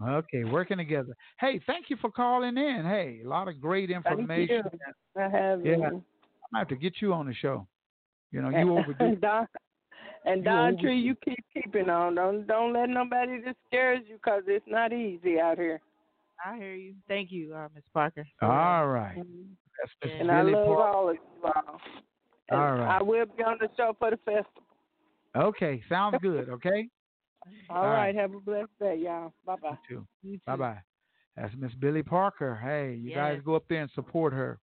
Okay, working together. Hey, thank you for calling in. Hey, a lot of great information. Thank you. I have yeah. you. I'm going to have to get you on the show. You know, you overdue. Don, And Dawn Tree, you keep keeping on. Don't don't let nobody discourage you, because it's not easy out here. I hear you. Thank you, uh, Miss Parker. All right. That's and I love Parker. all of you all. And all right. I will be on the show for the festival. Okay. Sounds good. Okay. all, all right. right. Have a blessed day, y'all. Bye-bye. You too. You too. Bye-bye. That's Miss Billy Parker. Hey, you yes. guys go up there and support her.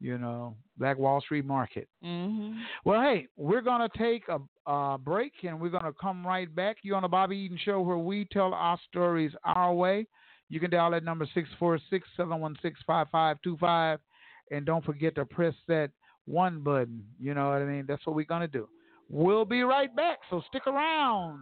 You know, Black Wall Street Market. Mm-hmm. Well, hey, we're going to take a, a break, and we're going to come right back. You're on the Bob Eaton Show, where we tell our stories our way. You can dial that number six four six, seven one six, five five two five, and don't forget to press that one button. You know what I mean? That's what we're going to do. We'll be right back, so stick around.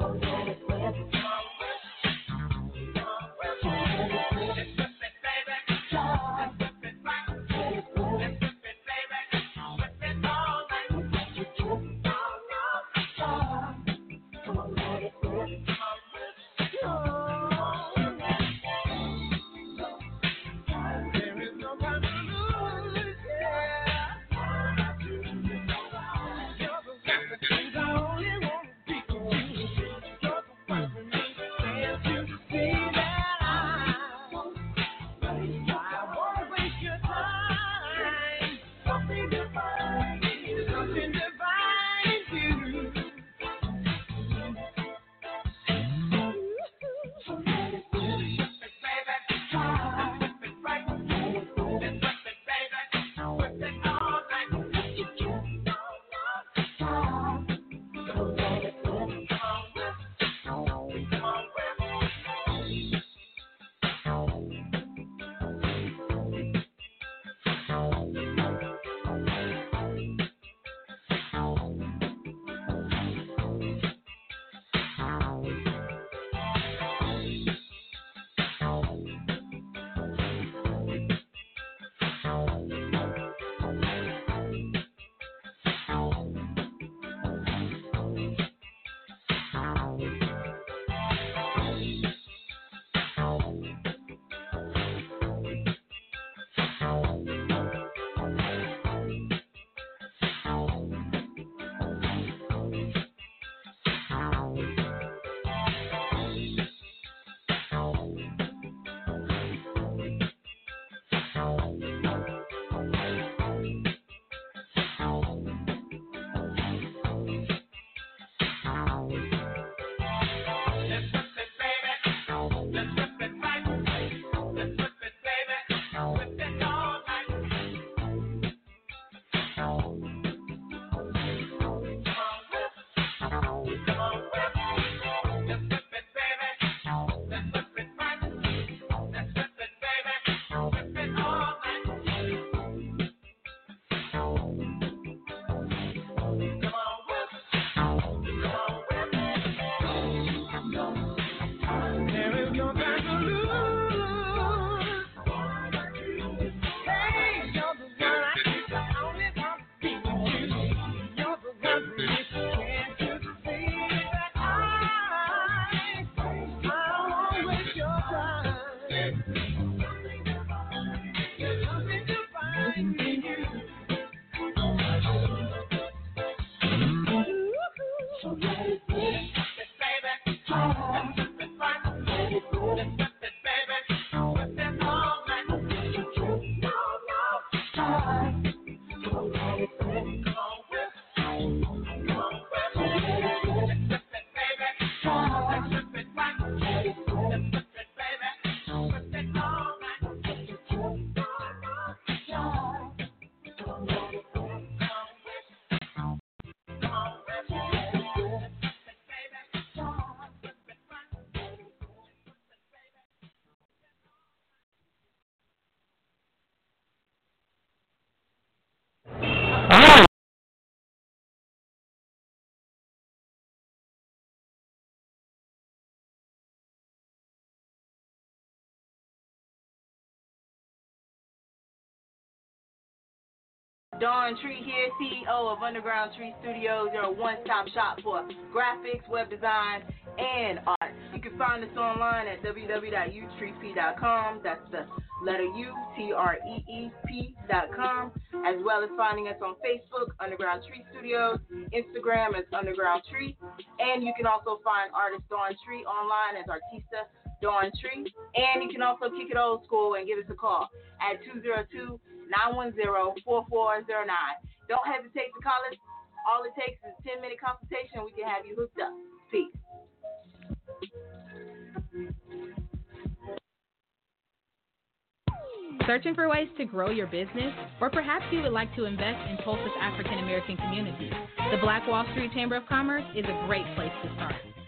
Oh, Dawn Tree here, C E O of Underground Tree Studios, your one-stop shop for graphics, web design, and art. You can find us online at w w w dot u tree p dot com. That's the letter U, T R E E P dot com, as well as finding us on Facebook, Underground Tree Studios, Instagram as Underground Tree, and you can also find Artist Dawn Tree online as Artista Dawn Tree, and you can also kick it old school and give us a call at two zero two, nine one zero, four four zero nine. Don't hesitate to call us. All it takes is a ten-minute consultation, and we can have you hooked up. Peace. Searching for ways to grow your business? Or perhaps you would like to invest in Tulsa's African-American community? The Black Wall Street Chamber of Commerce is a great place to start.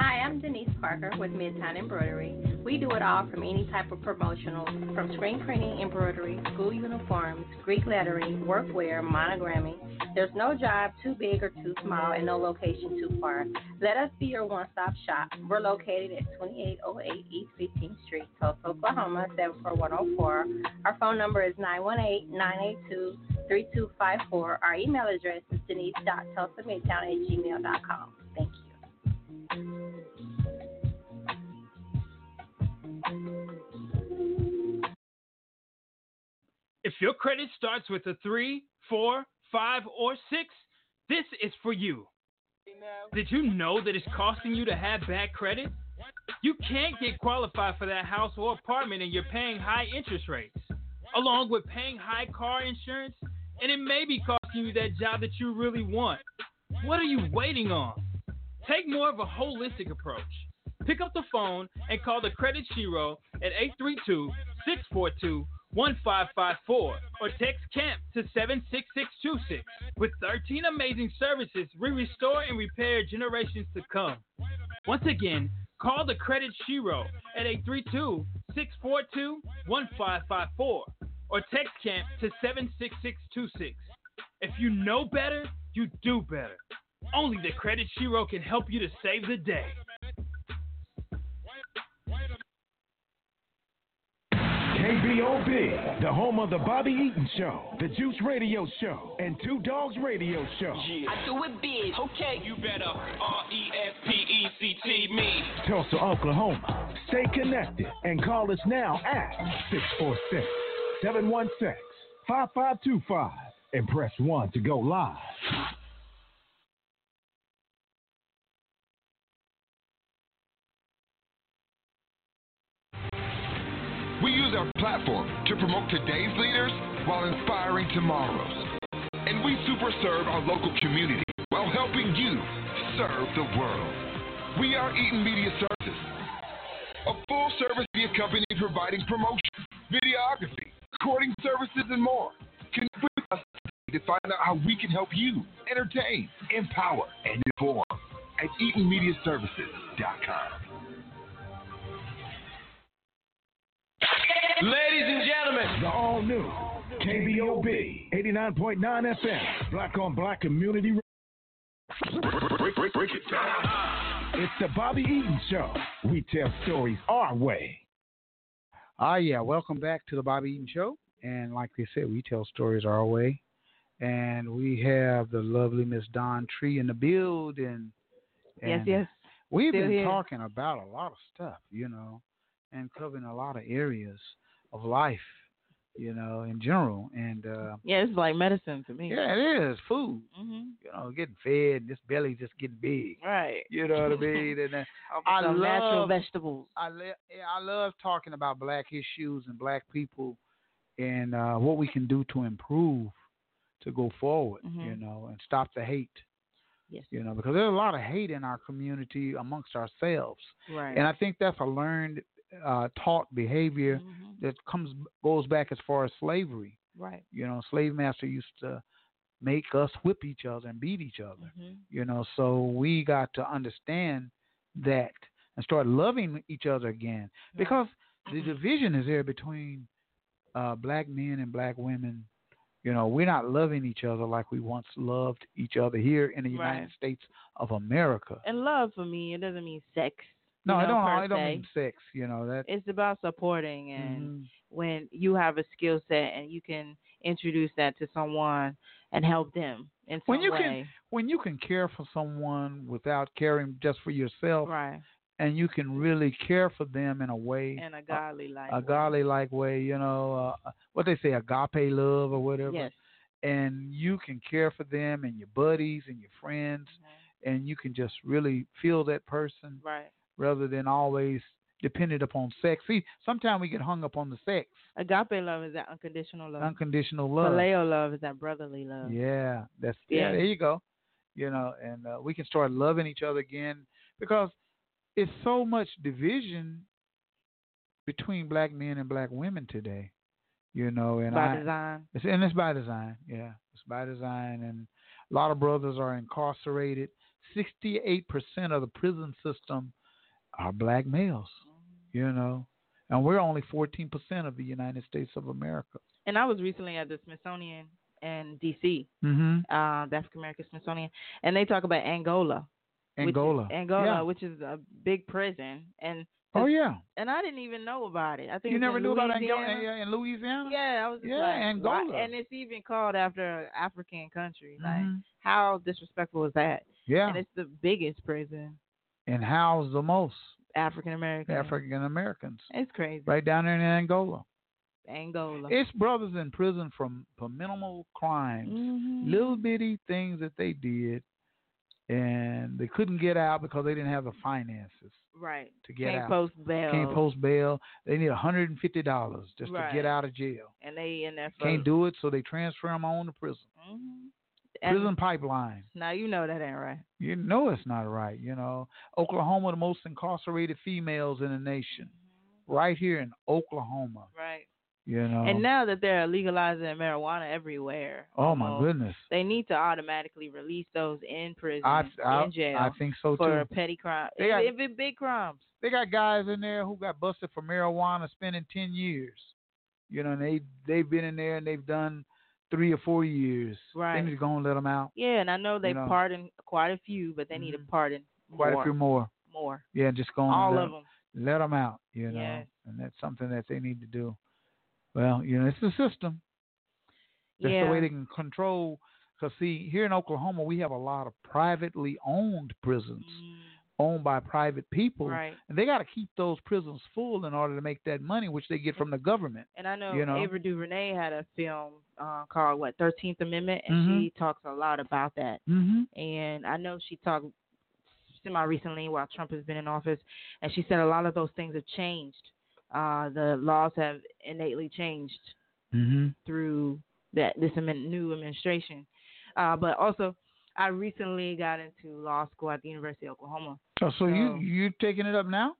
Hi, I'm Denise Parker with Midtown Embroidery. We do it all from any type of promotional, from screen printing, embroidery, school uniforms, Greek lettering, workwear, monogramming. There's no job too big or too small and no location too far. Let us be your one-stop shop. We're located at twenty-eight oh eight East fifteenth Street, Tulsa, Oklahoma, seven four one oh four. Our phone number is nine one eight, nine eight two, three two five four. Our email address is denise dot tulsa midtown at gmail dot com. Thank you. If your credit starts with a three, four, five, or six, this is for you. Did you know that it's costing you to have bad credit? You can't get qualified for that house or apartment and you're paying high interest rates, along with paying high car insurance, and it may be costing you that job that you really want. What are you waiting on? Take more of a holistic approach. Pick up the phone and call the Credit Shiro at eight three two, six four two, one five five four or text CAMP to seven six six two six. With thirteen amazing services, we restore and repair generations to come. Once again, call the Credit Shiro at eight three two, six four two, one five five four or text CAMP to seven six six two six. If you know better, you do better. Only the Credit Shiro can help you to save the day. K B O B, the home of the Bobby Eaton Show, the Juice Radio Show, and Two Dogs Radio Show. Yeah. I do it big, okay? You better R E S P E C T me. Tulsa, Oklahoma. Stay connected and call us now at six four six, seven one six, five five two five and press one to go live. We use our platform to promote today's leaders while inspiring tomorrow's. And we super serve our local community while helping you serve the world. We are Eaton Media Services, a full-service media company providing promotion, videography, recording services, and more. Connect with us today to find out how we can help you entertain, empower, and inform at eaton media services dot com. Ladies and gentlemen, the all-new K B O B eighty-nine point nine F M, black-on-black community. Break, break, break it down. It's the Bobby Eaton Show. We tell stories our way. Ah, yeah. Welcome back to the Bobby Eaton Show. And like they said, we tell stories our way. And we have the lovely Miss Dawn Tree in the building. And yes, yes. We've Still been here. talking about a lot of stuff, you know, and covering a lot of areas of life, you know, in general. And uh, yeah, it's like medicine to me. Yeah, it is. Food. Mm-hmm. You know, getting fed. This belly's just getting big. Right. You know what I mean? And uh, I love natural vegetables. I, le- I love talking about black issues and black people and uh, what we can do to improve, to go forward, mm-hmm. you know, and stop the hate. Yes. You know, because there's a lot of hate in our community amongst ourselves. Right. And I think that's a learned Uh, taught behavior mm-hmm. that comes goes back as far as slavery. Right. You know, slave master used to make us whip each other and beat each other, mm-hmm. you know. So we got to understand that and start loving each other again, because the division is there between uh, black men and black women. You know, we're not loving each other like we once loved each other here in the United right. States of America. And love, for me, it doesn't mean sex. No, you know, I don't. I don't mean sex. You know that. It's about supporting, and mm-hmm. when you have a skill set and you can introduce that to someone and help them in some when you way. Can, when you can care for someone without caring just for yourself, right? And you can really care for them in a way, in a godly like, a, a godly like way. You know uh, what they say, agape love or whatever. Yes. And you can care for them and your buddies and your friends, mm-hmm. and you can just really feel that person, right? Rather than always dependent upon sex. See, sometimes we get hung up on the sex. Agape love is that unconditional love. Unconditional love. Phileo love is that brotherly love. Yeah, that's yeah. yeah there you go. You know, and uh, we can start loving each other again, because it's so much division between black men and black women today. You know, and by I, design. It's, and it's by design. Yeah, it's by design, and a lot of brothers are incarcerated. Sixty-eight percent of the prison system are black males, you know, and we're only fourteen percent of the United States of America. And I was recently at the Smithsonian in D C, mm-hmm. uh, the African American Smithsonian, and they talk about Angola. Angola. Which is, Angola, yeah. which is a big prison. And oh, yeah. And I didn't even know about it. I think you never knew Louisiana. about Angola in Louisiana? Yeah, I was just yeah, like, Angola. Why? And it's even called after an African country. Mm-hmm. Like, how disrespectful is that? Yeah. And it's the biggest prison. And house the most African Americans. African Americans. It's crazy. Right down there in Angola. Angola. It's brothers in prison from for minimal crimes, mm-hmm. little bitty things that they did, and they couldn't get out because they didn't have the finances. Right. To get Can't out. Can't post bail. Can't post bail. They need one hundred fifty dollars just right. to get out of jail. And they in there. Can't do it, so they transfer them on to prison. Mm-hmm. Prison pipeline. Now you know that ain't right. You know it's not right. You know, Oklahoma, the most incarcerated females in the nation, mm-hmm. right here in Oklahoma. Right. You know. And now that they're legalizing marijuana everywhere. Oh my so goodness. They need to automatically release those in prison, I, I, in jail. I think so for too. For petty crime. They got if it big crimes. They got guys in there who got busted for marijuana, spending ten years. You know, and they they've been in there and they've done three or four years. Right. They need to go and let them out. Yeah, and I know they you know. pardon quite a few, but they need mm-hmm. to pardon quite more. a few more. More. Yeah, just go and all let, of them. let them out, you know. Yes. And that's something that they need to do. Well, you know, it's the system. That's yeah. the way they can control. Because, see, here in Oklahoma, we have a lot of privately owned prisons, mm. owned by private people. Right. And they got to keep those prisons full in order to make that money, which they get from the government. And I know, you know? Ava DuVernay had a film uh, called, what, thirteenth Amendment, and mm-hmm. she talks a lot about that. Mm-hmm. And I know she talked semi-recently while Trump has been in office, and she said a lot of those things have changed. Uh, the laws have innately changed mm-hmm. through that this new administration. Uh, but also, I recently got into law school at the University of Oklahoma. Oh, so, so you you taking it up now?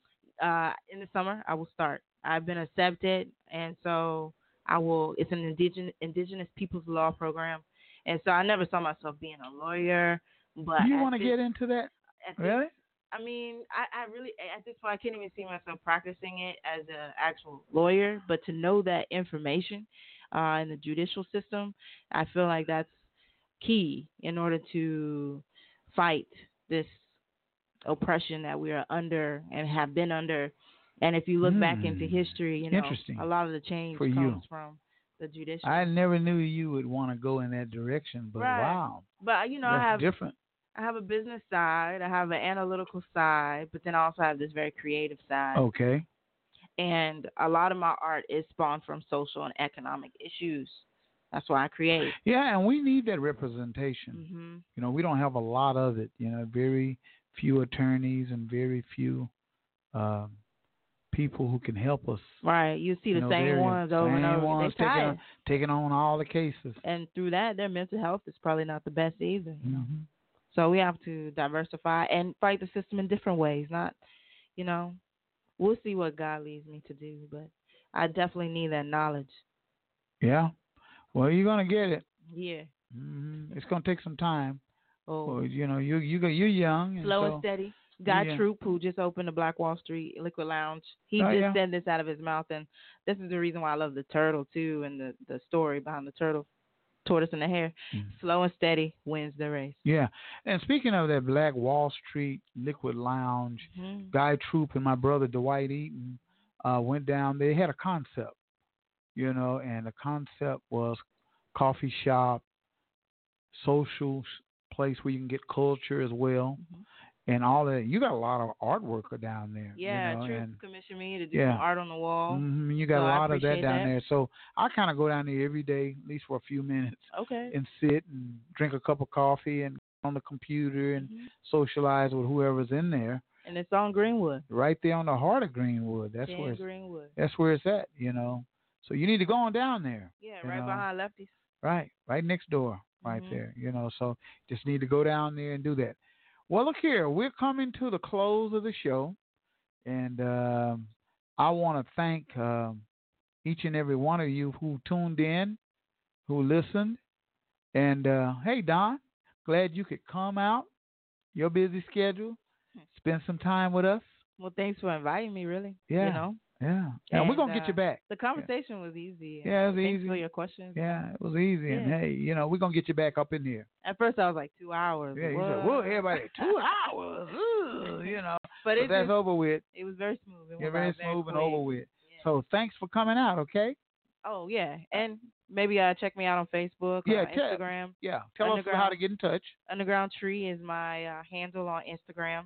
Uh, in the summer, I will start. I've been accepted, and so I will. It's an indigenous indigenous people's law program, and so I never saw myself being a lawyer. But you want to get into that? Really? This, I mean, I, I really at this point I can't even see myself practicing it as an actual lawyer. But to know that information uh, in the judicial system, I feel like that's key in order to fight this oppression that we are under and have been under. And if you look mm. back into history, you know, a lot of the change For comes you. from the judicial. I never knew you would want to go in that direction, but right. wow. But, you know, that's I have different. I have a business side, I have an analytical side, but then I also have this very creative side. Okay. And a lot of my art is spawned from social and economic issues. That's why I create. Yeah, and we need that representation. Mm-hmm. You know, we don't have a lot of it. You know, very few attorneys and very few um, people who can help us. Right. You see the you know, same ones over and over. They're tired. Taking on all the cases. And through that, their mental health is probably not the best either. You know? Mm-hmm. So we have to diversify and fight the system in different ways. Not, you know, we'll see what God leads me to do, but I definitely need that knowledge. Yeah. Well, you're going to get it. Yeah. Mm-hmm. It's gonna take some time. Oh, well, you know, you you go, you're young. And slow so, and steady. Guy yeah. Troop, who just opened the Black Wall Street Liquid Lounge, he oh, just yeah. said this out of his mouth, and this is the reason why I love the turtle too, and the, the story behind the turtle, tortoise and the hare. Mm-hmm. Slow and steady wins the race. Yeah, and speaking of that Black Wall Street Liquid Lounge, mm-hmm. Guy Troop and my brother Dwight Eaton uh, went down. They had a concept, you know, and the concept was coffee shop, social place where you can get culture as well. Mm-hmm. And all that. You got a lot of artwork down there. Yeah, you know, Truth commissioned me to do yeah. some art on the wall. Mm-hmm. You got so a lot of that down that. there. So I kind of go down there every day, at least for a few minutes. Okay. And sit and drink a cup of coffee and on the computer and mm-hmm. socialize with whoever's in there. And it's on Greenwood. Right there on the heart of Greenwood. That's Jan where it's, Greenwood. That's where it's at, you know. So you need to go on down there. Yeah, right know. behind Lefty's. Right, right next door, right mm-hmm. there, you know. So just need to go down there and do that. Well, look here, we're coming to the close of the show, and uh, I want to thank uh, each and every one of you who tuned in, who listened, and uh, hey, Don, glad you could come out, your busy schedule, spend some time with us. Well, thanks for inviting me, really. Yeah, you know? yeah, and, and we're going to uh, get you back. The conversation yeah. was easy. Yeah, it was thanks easy. for your questions. Yeah, it was easy, yeah. and hey, you know, we're going to get you back up in here. At first, I was like, two hours. Yeah, you said, whoa, everybody, two hours, Ooh, you know. But, but that's just over with. It was very smooth. It yeah, very smooth and over with. Yeah. So thanks for coming out, okay? Oh, yeah. And maybe uh, check me out on Facebook yeah, or on te- Instagram. Yeah, tell us how to get in touch. Underground Tree is my uh, handle on Instagram.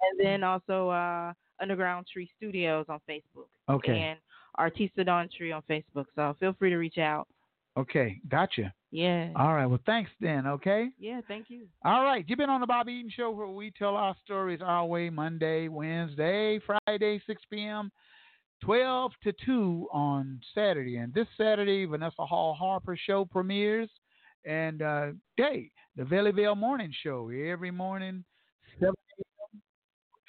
And then also uh, Underground Tree Studios on Facebook. Okay. And Artista Dawn Tree on Facebook. So feel free to reach out. Okay, gotcha. Yeah. All right. Well, thanks then, okay? Yeah, thank you. All right. You've been on the Bob Eaton Show, where we tell our stories our way Monday, Wednesday, Friday, six p.m., twelve to two on Saturday. And this Saturday, Vanessa Hall Harper Show premieres. And, uh, hey, the Valley Vale Morning Show every morning, seven a.m.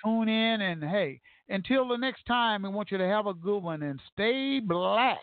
Tune in. And, hey, until the next time, we want you to have a good one and stay black.